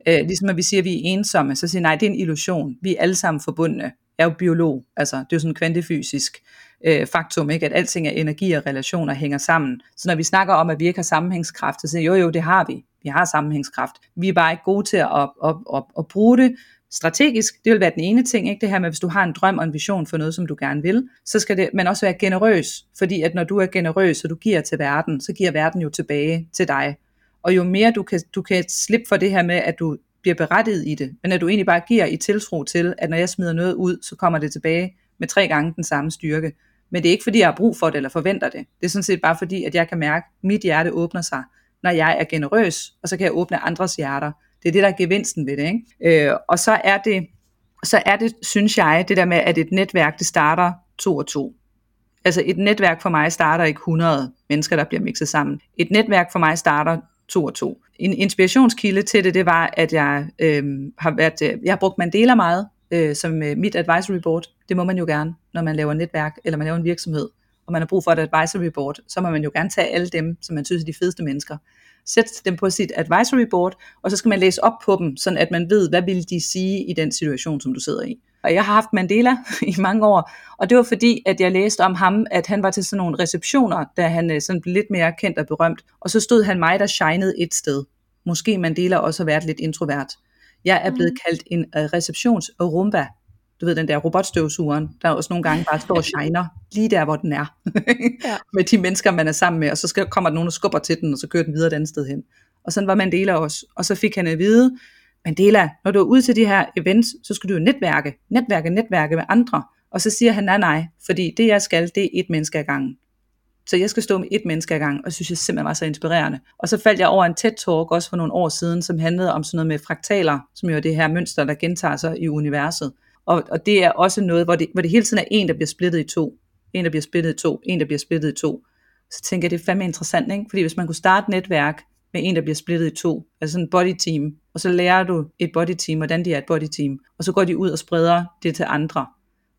Øh, ligesom at vi siger, at vi er ensomme, så siger nej, det er en illusion. Vi er alle sammen forbundne. Jeg er jo biolog, altså det er jo sådan kvantefysisk øh, faktum, ikke? At alting er energi og relationer hænger sammen. Så når vi snakker om, at vi ikke har sammenhængskraft, så siger jeg, jo jo, det har vi. Vi har sammenhængskraft. Vi er bare ikke gode til at, at, at, at, at bruge det strategisk, det vil være den ene ting, ikke? Det her med, hvis du har en drøm og en vision for noget, som du gerne vil, så skal det, man også være generøs, fordi at når du er generøs, og du giver til verden, så giver verden jo tilbage til dig. Og jo mere du kan, du kan slippe for det her med, at du bliver berettiget i det, men at du egentlig bare giver i tiltro til, at når jeg smider noget ud, så kommer det tilbage med tre gange den samme styrke. Men det er ikke fordi, jeg har brug for det eller forventer det. Det er sådan set bare fordi, at jeg kan mærke, at mit hjerte åbner sig, når jeg er generøs, og så kan jeg åbne andres hjerter. Det er det, der er gevinsten ved det, ikke? Øh, og så er det, så er det, synes jeg, det der med, at et netværk, det starter to og to. Altså et netværk for mig starter ikke hundrede mennesker, der bliver mixet sammen. Et netværk for mig starter to og to. En inspirationskilde til det, det var, at jeg, øh, har, været, jeg har brugt Mandela meget, øh, som øh, mit advisory board. Det må man jo gerne, når man laver netværk, eller man laver en virksomhed, og man har brug for et advisory board, så må man jo gerne tage alle dem, som man synes er de fedeste mennesker. Sæt dem på sit advisory board, og så skal man læse op på dem, sådan at man ved, hvad vil de sige i den situation, som du sidder i. Og jeg har haft Mandela i mange år, og det var fordi, at jeg læste om ham, at han var til sådan nogle receptioner, da han sådan blev lidt mere kendt og berømt, og så stod han mig, der shinede et sted. Måske Mandela også har været lidt introvert. Jeg er blevet kaldt en receptions-rumba. Du ved, den der robotstøvsugeren, der også nogle gange bare står og shiner, lige der, hvor den er, ja. Med de mennesker, man er sammen med, og så skal, kommer der nogen og skubber til den, og så kører den videre et andet sted hen. Og sådan var Mandela også. Og så fik han at vide, Mandela, når du er ude til de her events, så skal du jo netværke, netværke, netværke med andre. Og så siger han, nej, nej, fordi det jeg skal, det er et menneske ad gangen. Så jeg skal stå med et menneske ad gangen, og synes jeg simpelthen var så inspirerende. Og så faldt jeg over en TED-talk også for nogle år siden, som handlede om sådan noget med fraktaler, som jo er det her mønster, der gentager sig i universet. Og, og det er også noget, hvor det, hvor det hele tiden er en, der bliver splittet i to. En, der bliver splittet i to. En, der bliver splittet i to. Så tænker jeg, det er fandme interessant, ikke? Fordi hvis man kunne starte netværk med en, der bliver splittet i to, altså sådan en bodyteam, og så lærer du et bodyteam, hvordan de er et bodyteam, og så går de ud og spreder det til andre,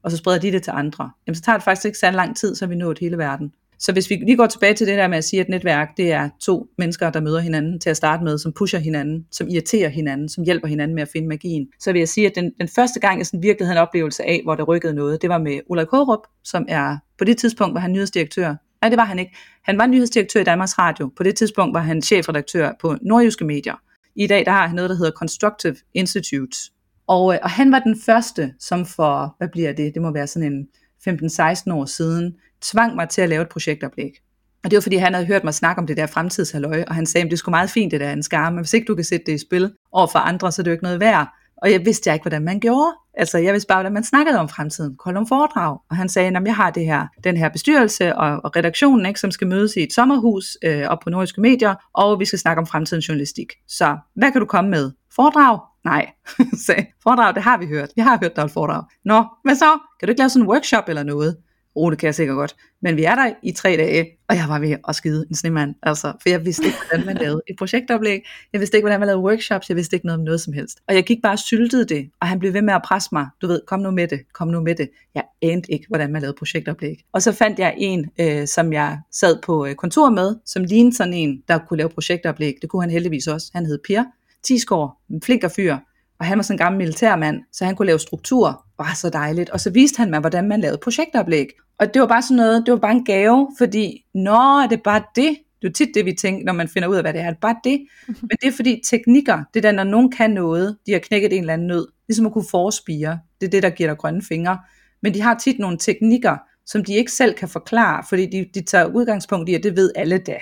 og så spreder de det til andre. Jamen så tager det faktisk ikke så lang tid, så har vi nået hele verden. Så hvis vi lige går tilbage til det der med at sige, at netværk, det er to mennesker, der møder hinanden til at starte med, som pusher hinanden, som irriterer hinanden, som hjælper hinanden med at finde magien. Så vil jeg sige, at den, den første gang, jeg sådan virkelig havde en oplevelse af, hvor der rykkede noget, det var med Ulrik Hagerup, som er på det tidspunkt, var han nyhedsdirektør. Nej, det var han ikke. Han var nyhedsdirektør i Danmarks Radio. På det tidspunkt var han chefredaktør på Nordjyske Medier. I dag, der har han noget, der hedder Constructive Institute. Og, og han var den første, som for, hvad bliver det, det må være sådan en femten seksten år siden, tvang mig til at lave et projektoplæg. Og det var fordi han havde hørt mig snakke om det der fremtidshalløj, og han sagde, at det er sgu meget fint det der, Anne Skar, men hvis ikke du kan sætte det i spil over for andre, så er det jo ikke noget værd. Og jeg vidste ikke, hvordan man gjorde. Altså jeg vidste bare, hvordan man snakkede om fremtiden, kolde om foredrag. Og han sagde, at jeg har det her, den her bestyrelse og, og redaktionen, ikke, som skal mødes i et sommerhus øh, op på Nordjyske Medier, og vi skal snakke om fremtidens journalistik. Så hvad kan du komme med? Foredrag? Nej, sagde foredrag, det har vi hørt. Jeg har hørt dig et foredrag. Nå, hvad så? Kan du ikke lave sådan en workshop eller noget? Oh, det kan jeg sikkert godt. Men vi er der i tre dage, og jeg var ved at skide en snemand. Altså, for jeg vidste ikke, hvordan man lavede et projektoplæg. Jeg vidste ikke, hvordan man lavede workshops. Jeg vidste ikke noget om noget som helst. Og jeg gik bare og syltede det, og han blev ved med at presse mig. Du ved, kom nu med det, kom nu med det. Jeg anede ikke, hvordan man lavede projektoplæg. Og så fandt jeg en, øh, som jeg sad på kontor med, som lignede sådan en, der kunne lave projektoplæg. Det kunne han heldigvis også. Han hed Pia Tisgaard, en flinker fyr. Og han var sådan en gammel militærmand, så han kunne lave struktur. Var så dejligt. Og så viste han mig, hvordan man lavede projektoplæg. Og det var bare sådan noget, det var bare en gave, fordi, nå, er det bare det? Det er tit det, vi tænker, når man finder ud af, hvad det er, er det bare det? Men det er fordi teknikker, det er der, når nogen kan noget, de har knækket en eller anden nød, ligesom at kunne forespire, det er det, der giver dig grønne fingre. Men de har tit nogle teknikker, som de ikke selv kan forklare, fordi de, de tager udgangspunkt i, at det ved alle da.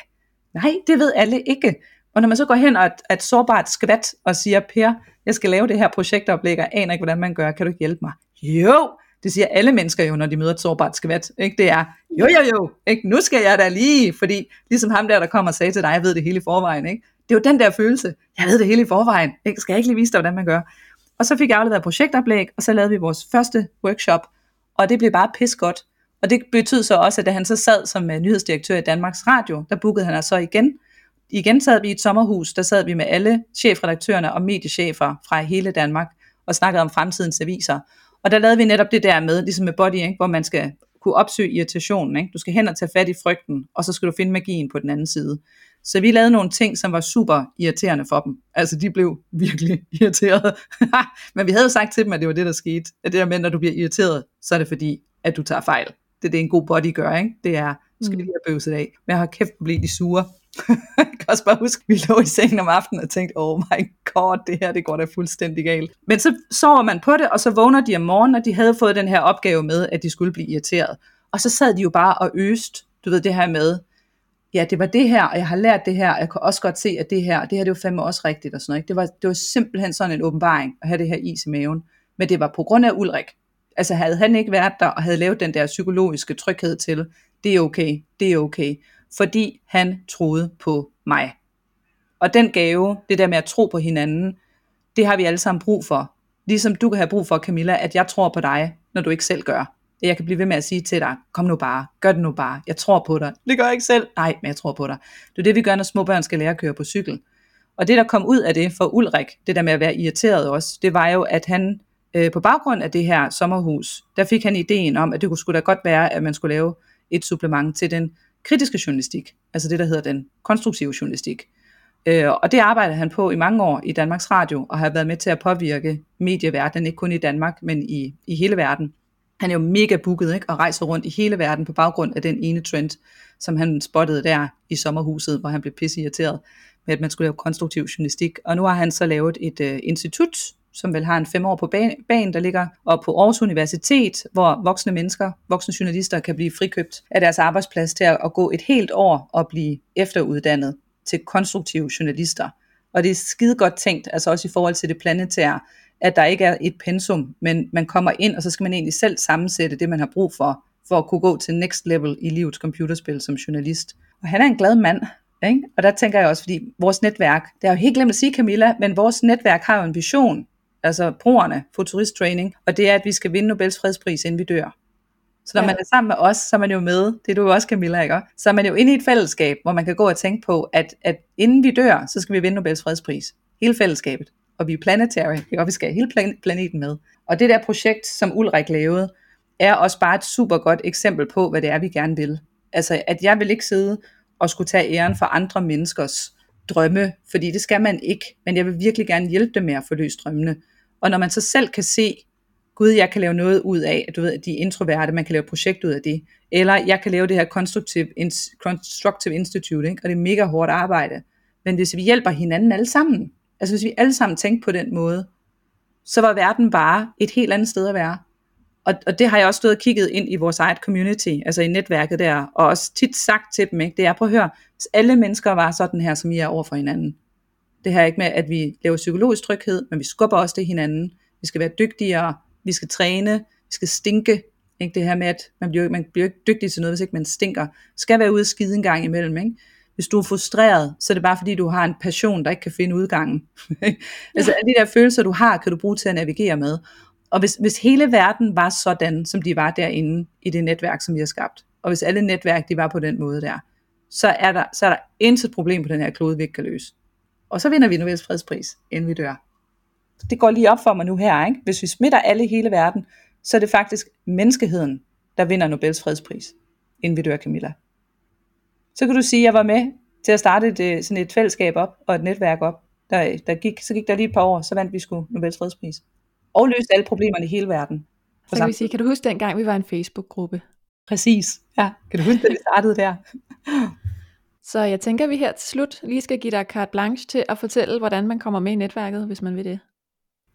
Nej, det ved alle ikke. Og når man så går hen og et sårbart skvat og siger, Per, jeg skal lave det her projektoplæg, og aner ikke, hvordan man gør, kan du ikke hjælpe mig? Jo, det siger alle mennesker jo, når de møder et sårbart skvat. Ikke? Det er, jo jo jo, ikke? Nu skal jeg da lige, fordi ligesom ham der, der kommer og sagde til dig, jeg ved det hele i forvejen. Ikke? Det er jo den der følelse, jeg ved det hele i forvejen, ikke? Skal jeg ikke lige vise dig, hvordan man gør? Og så fik jeg afleveret projektoplæg, og så lavede vi vores første workshop, og det blev bare pis godt. Og det betød så også, at da han så sad som nyhedsdirektør i Danmarks Radio, der bookede han os så igen, Igen sad vi i et sommerhus, der sad vi med alle chefredaktørerne og mediechefer fra hele Danmark og snakkede om fremtidens aviser. Og der lavede vi netop det der med, ligesom med body, ikke? Hvor man skal kunne opsøge irritationen. Ikke? Du skal hen og tage fat i frygten, og så skal du finde magien på den anden side. Så vi lavede nogle ting, som var super irriterende for dem. Altså de blev virkelig irriterede. Men vi havde jo sagt til dem, at det var det, der skete. At det der med, når du bliver irriteret, så er det fordi, at du tager fejl. Det er det, en god body gør. Ikke? Det er, nu skal vi lige have bøvset af. Men jeg har kæft, at blive de sure. Jeg kan også bare huske, vi lå i sengen om aftenen og tænkte, oh my god, det her, det går da fuldstændig galt. Men så sover man på det, og så vågner de om morgenen, og de havde fået den her opgave med, at de skulle blive irriteret. Og så sad de jo bare og øst, du ved det her med, ja, det var det her, og jeg har lært det her, og jeg kan også godt se, at det her, det her, det var fandme også rigtigt og sådan noget. Ikke? Det var, det var simpelthen sådan en åbenbaring, at have det her is i maven. Men det var på grund af Ulrik. Altså havde han ikke været der, og havde lavet den der psykologiske tryghed til, det er okay, det er okay. Fordi han troede på mig. Og den gave, det der med at tro på hinanden, det har vi alle sammen brug for. Ligesom du kan have brug for, Camilla, at jeg tror på dig, når du ikke selv gør. Jeg kan blive ved med at sige til dig, kom nu bare, gør det nu bare, jeg tror på dig. Det gør jeg ikke selv. Nej, men jeg tror på dig. Det er det, vi gør, når små børn skal lære at køre på cykel. Og det, der kom ud af det for Ulrik, det der med at være irriteret også, det var jo, at han øh, på baggrund af det her sommerhus, der fik han ideen om, at det kunne sgu da godt være, at man skulle lave et supplement til den kritiske journalistik, altså det, der hedder den konstruktive journalistik. Øh, og det arbejder han på i mange år i Danmarks Radio, og har været med til at påvirke medieverdenen, ikke kun i Danmark, men i, i hele verden. Han er jo mega booket, ikke? Og rejser rundt i hele verden på baggrund af den ene trend, som han spottede der i sommerhuset, hvor han blev pisseirriteret med, at man skulle lave konstruktiv journalistik. Og nu har han så lavet et øh, institut, som vel har en fem år på banen, der ligger oppe på Aarhus Universitet, hvor voksne mennesker, voksne journalister kan blive frikøbt af deres arbejdsplads til at gå et helt år og blive efteruddannet til konstruktive journalister. Og det er skide godt tænkt, altså også i forhold til det planetære, at der ikke er et pensum, men man kommer ind, og så skal man egentlig selv sammensætte det, man har brug for, for at kunne gå til next level i livets computerspil som journalist. Og han er en glad mand, ikke? Og der tænker jeg også, fordi vores netværk, det er jo helt glemt at sige, Camilla, men vores netværk har jo en vision, altså brugerne, futuristtraining, og det er, at vi skal vinde Nobels fredspris, inden vi dør. Så når ja. man er sammen med os, så er man jo med, det er du jo også, Camilla, ikke? Så er man jo inde i et fællesskab, hvor man kan gå og tænke på, at, at inden vi dør, så skal vi vinde Nobels fredspris. Hele fællesskabet. Og vi er planetary, og vi skal hele plan- planeten med. Og det der projekt, som Ulrik lavede, er også bare et super godt eksempel på, hvad det er, vi gerne vil. Altså, at jeg vil ikke sidde og skulle tage æren for andre menneskers drømme, fordi det skal man ikke, men jeg vil virkelig gerne hjælpe dem med at forløse drømmene. Og når man så selv kan se, gud, jeg kan lave noget ud af, at du ved, at de er introverte, man kan lave et projekt ud af det, eller jeg kan lave det her Constructive, in- Constructive Institute, ikke? Og det er mega hårdt arbejde. Men hvis vi hjælper hinanden alle sammen, altså hvis vi alle sammen tænkte på den måde, så var verden bare et helt andet sted at være. Og, og det har jeg også stået og kigget ind i vores eget community, altså i netværket der, og også tit sagt til dem, ikke? Det er, prøv at høre, hvis alle mennesker var sådan her, som I er over for hinanden. Det her ikke med, at vi laver psykologisk tryghed, men vi skubber også til hinanden. Vi skal være dygtigere, vi skal træne, vi skal stinke. Ikke? Det her med, at man bliver, man bliver ikke dygtig til noget, hvis ikke man stinker. Skal være ude og skide en gang imellem, ikke? Hvis du er frustreret, så er det bare fordi, du har en passion, der ikke kan finde udgangen. Altså alle de der følelser, du har, kan du bruge til at navigere med. Og hvis, hvis hele verden var sådan, som de var derinde i det netværk, som vi har skabt, og hvis alle netværk, de var på den måde der, så er der, så er der intet problem på den her klode, vi ikke kan løse. Og så vinder vi Nobels fredspris, inden vi dør. Det går lige op for mig nu her, ikke? Hvis vi smitter alle i hele verden, så er det faktisk menneskeheden, der vinder Nobels fredspris, inden vi dør, Camilla. Så kan du sige, at jeg var med til at starte et, sådan et fællesskab op, og et netværk op, der, der gik, så gik der lige et par år, så vandt vi sgu Nobels fredspris. Og løste alle problemerne i hele verden. Så kan vi sige, kan du huske dengang, vi var en Facebook-gruppe? Præcis, ja. Kan du huske, da vi startede der? Så jeg tænker, vi her til slut lige skal give dig carte blanche til at fortælle, hvordan man kommer med i netværket, hvis man vil det.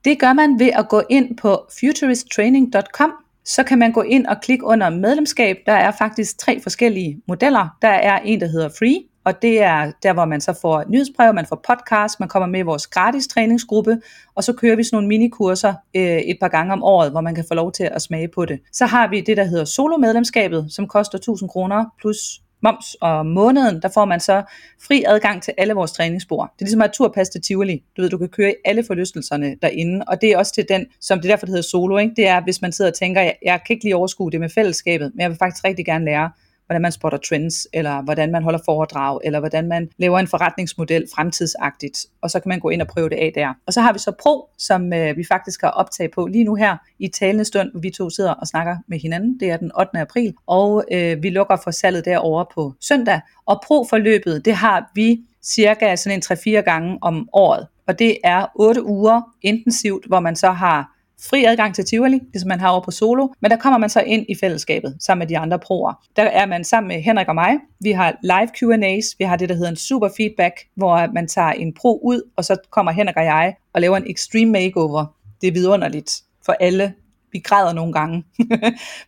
Det gør man ved at gå ind på futurist training punktum com. Så kan man gå ind og klikke under medlemskab. Der er faktisk tre forskellige modeller. Der er en, der hedder Free, og det er der, hvor man så får nyhedsbrev, man får podcast, man kommer med i vores gratis træningsgruppe, og så kører vi sådan nogle minikurser øh, et par gange om året, hvor man kan få lov til at smage på det. Så har vi det, der hedder Solo-medlemskabet, som koster tusind kroner plus moms og måneden. Der får man så fri adgang til alle vores træningsspor. Det er ligesom at turpas til Tivoli. Du ved, du kan køre i alle forlystelserne derinde, og det er også til den, som det er derfor, det hedder solo, ikke? Det er, hvis man sidder og tænker, jeg, jeg kan ikke lige overskue det med fællesskabet, men jeg vil faktisk rigtig gerne lære, hvordan man spotter trends, eller hvordan man holder foredrag, eller hvordan man laver en forretningsmodel fremtidsagtigt, og så kan man gå ind og prøve det af der. Og så har vi så Pro, som øh, vi faktisk har optaget på lige nu her, i talende stund, hvor vi to sidder og snakker med hinanden. Det er den ottende april, og øh, vi lukker for salget derovre på søndag. Og Pro-forløbet, det har vi cirka sådan en tre-fire gange om året, og det er otte uger intensivt, hvor man så har fri adgang til Tivoli, ligesom man har over på Solo, men der kommer man så ind i fællesskabet sammen med de andre proer. Der er man sammen med Henrik og mig. Vi har live Q and A's, vi har det, der hedder en super feedback, hvor man tager en pro ud, og så kommer Henrik og jeg og laver en extreme makeover. Det er vidunderligt for alle. Vi græder nogle gange.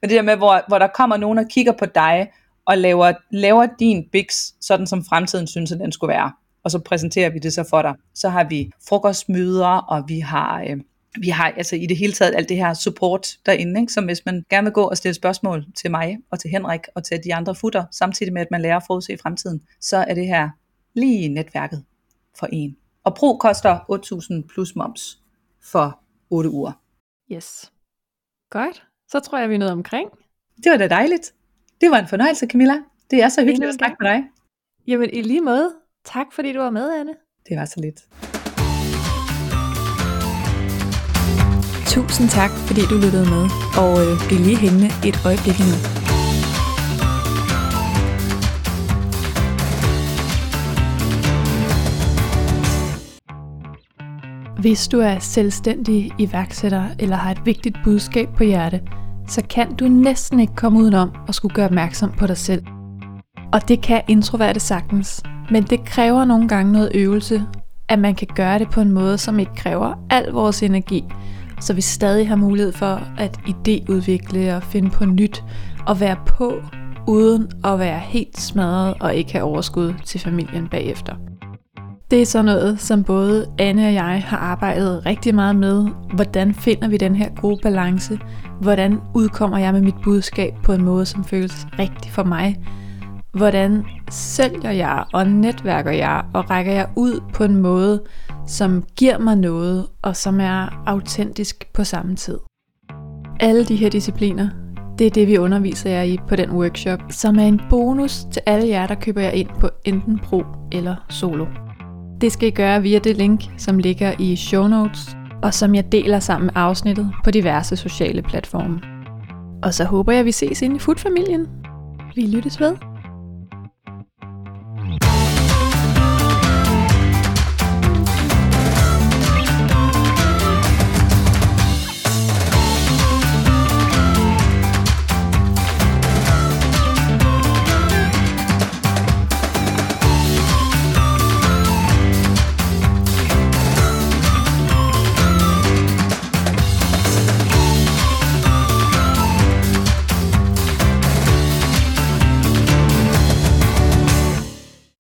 Men det der med, hvor, hvor der kommer nogen og kigger på dig og laver, laver din biks, sådan som fremtiden synes, at den skulle være. Og så præsenterer vi det så for dig. Så har vi frokostmøder, og vi har, øh, vi har altså i det hele taget alt det her support derinde, ikke? Så hvis man gerne vil gå og stille spørgsmål til mig, og til Henrik, og til de andre futter, samtidig med, at man lærer at forudse i fremtiden, så er det her lige netværket for en. Og pro koster otte tusind plus moms for otte uger. Yes. Godt. Så tror jeg, vi er nået omkring. Det var da dejligt. Det var en fornøjelse, Camilla. Det er så hyggeligt at snakke med dig. Jamen i lige måde. Tak fordi du var med, Anne. Det var så lidt. Tusind tak fordi du lyttede med. Og øh, bliv lige hængende et øjeblik endnu. Hvis du er selvstændig iværksætter eller har et vigtigt budskab på hjerte, så kan du næsten ikke komme udenom at skulle gøre opmærksom på dig selv. Og det kan introverte sagtens, men det kræver nogle gange noget øvelse, at man kan gøre det på en måde, som ikke kræver al vores energi, så vi stadig har mulighed for at idéudvikle og finde på nyt, og være på, uden at være helt smadret og ikke have overskud til familien bagefter. Det er så noget, som både Anne og jeg har arbejdet rigtig meget med. Hvordan finder vi den her gode balance? Hvordan udkommer jeg med mit budskab på en måde, som føles rigtig for mig? Hvordan sælger jeg og netværker jeg og rækker jeg ud på en måde, som giver mig noget og som er autentisk på samme tid? Alle de her discipliner, det er det, vi underviser jer i på den workshop, som er en bonus til alle jer, der køber jer ind på enten pro eller solo. Det skal I gøre via det link, som ligger i show notes, og som jeg deler sammen med afsnittet på diverse sociale platforme. Og så håber jeg, at vi ses inde i Food-familien. Vi lyttes ved.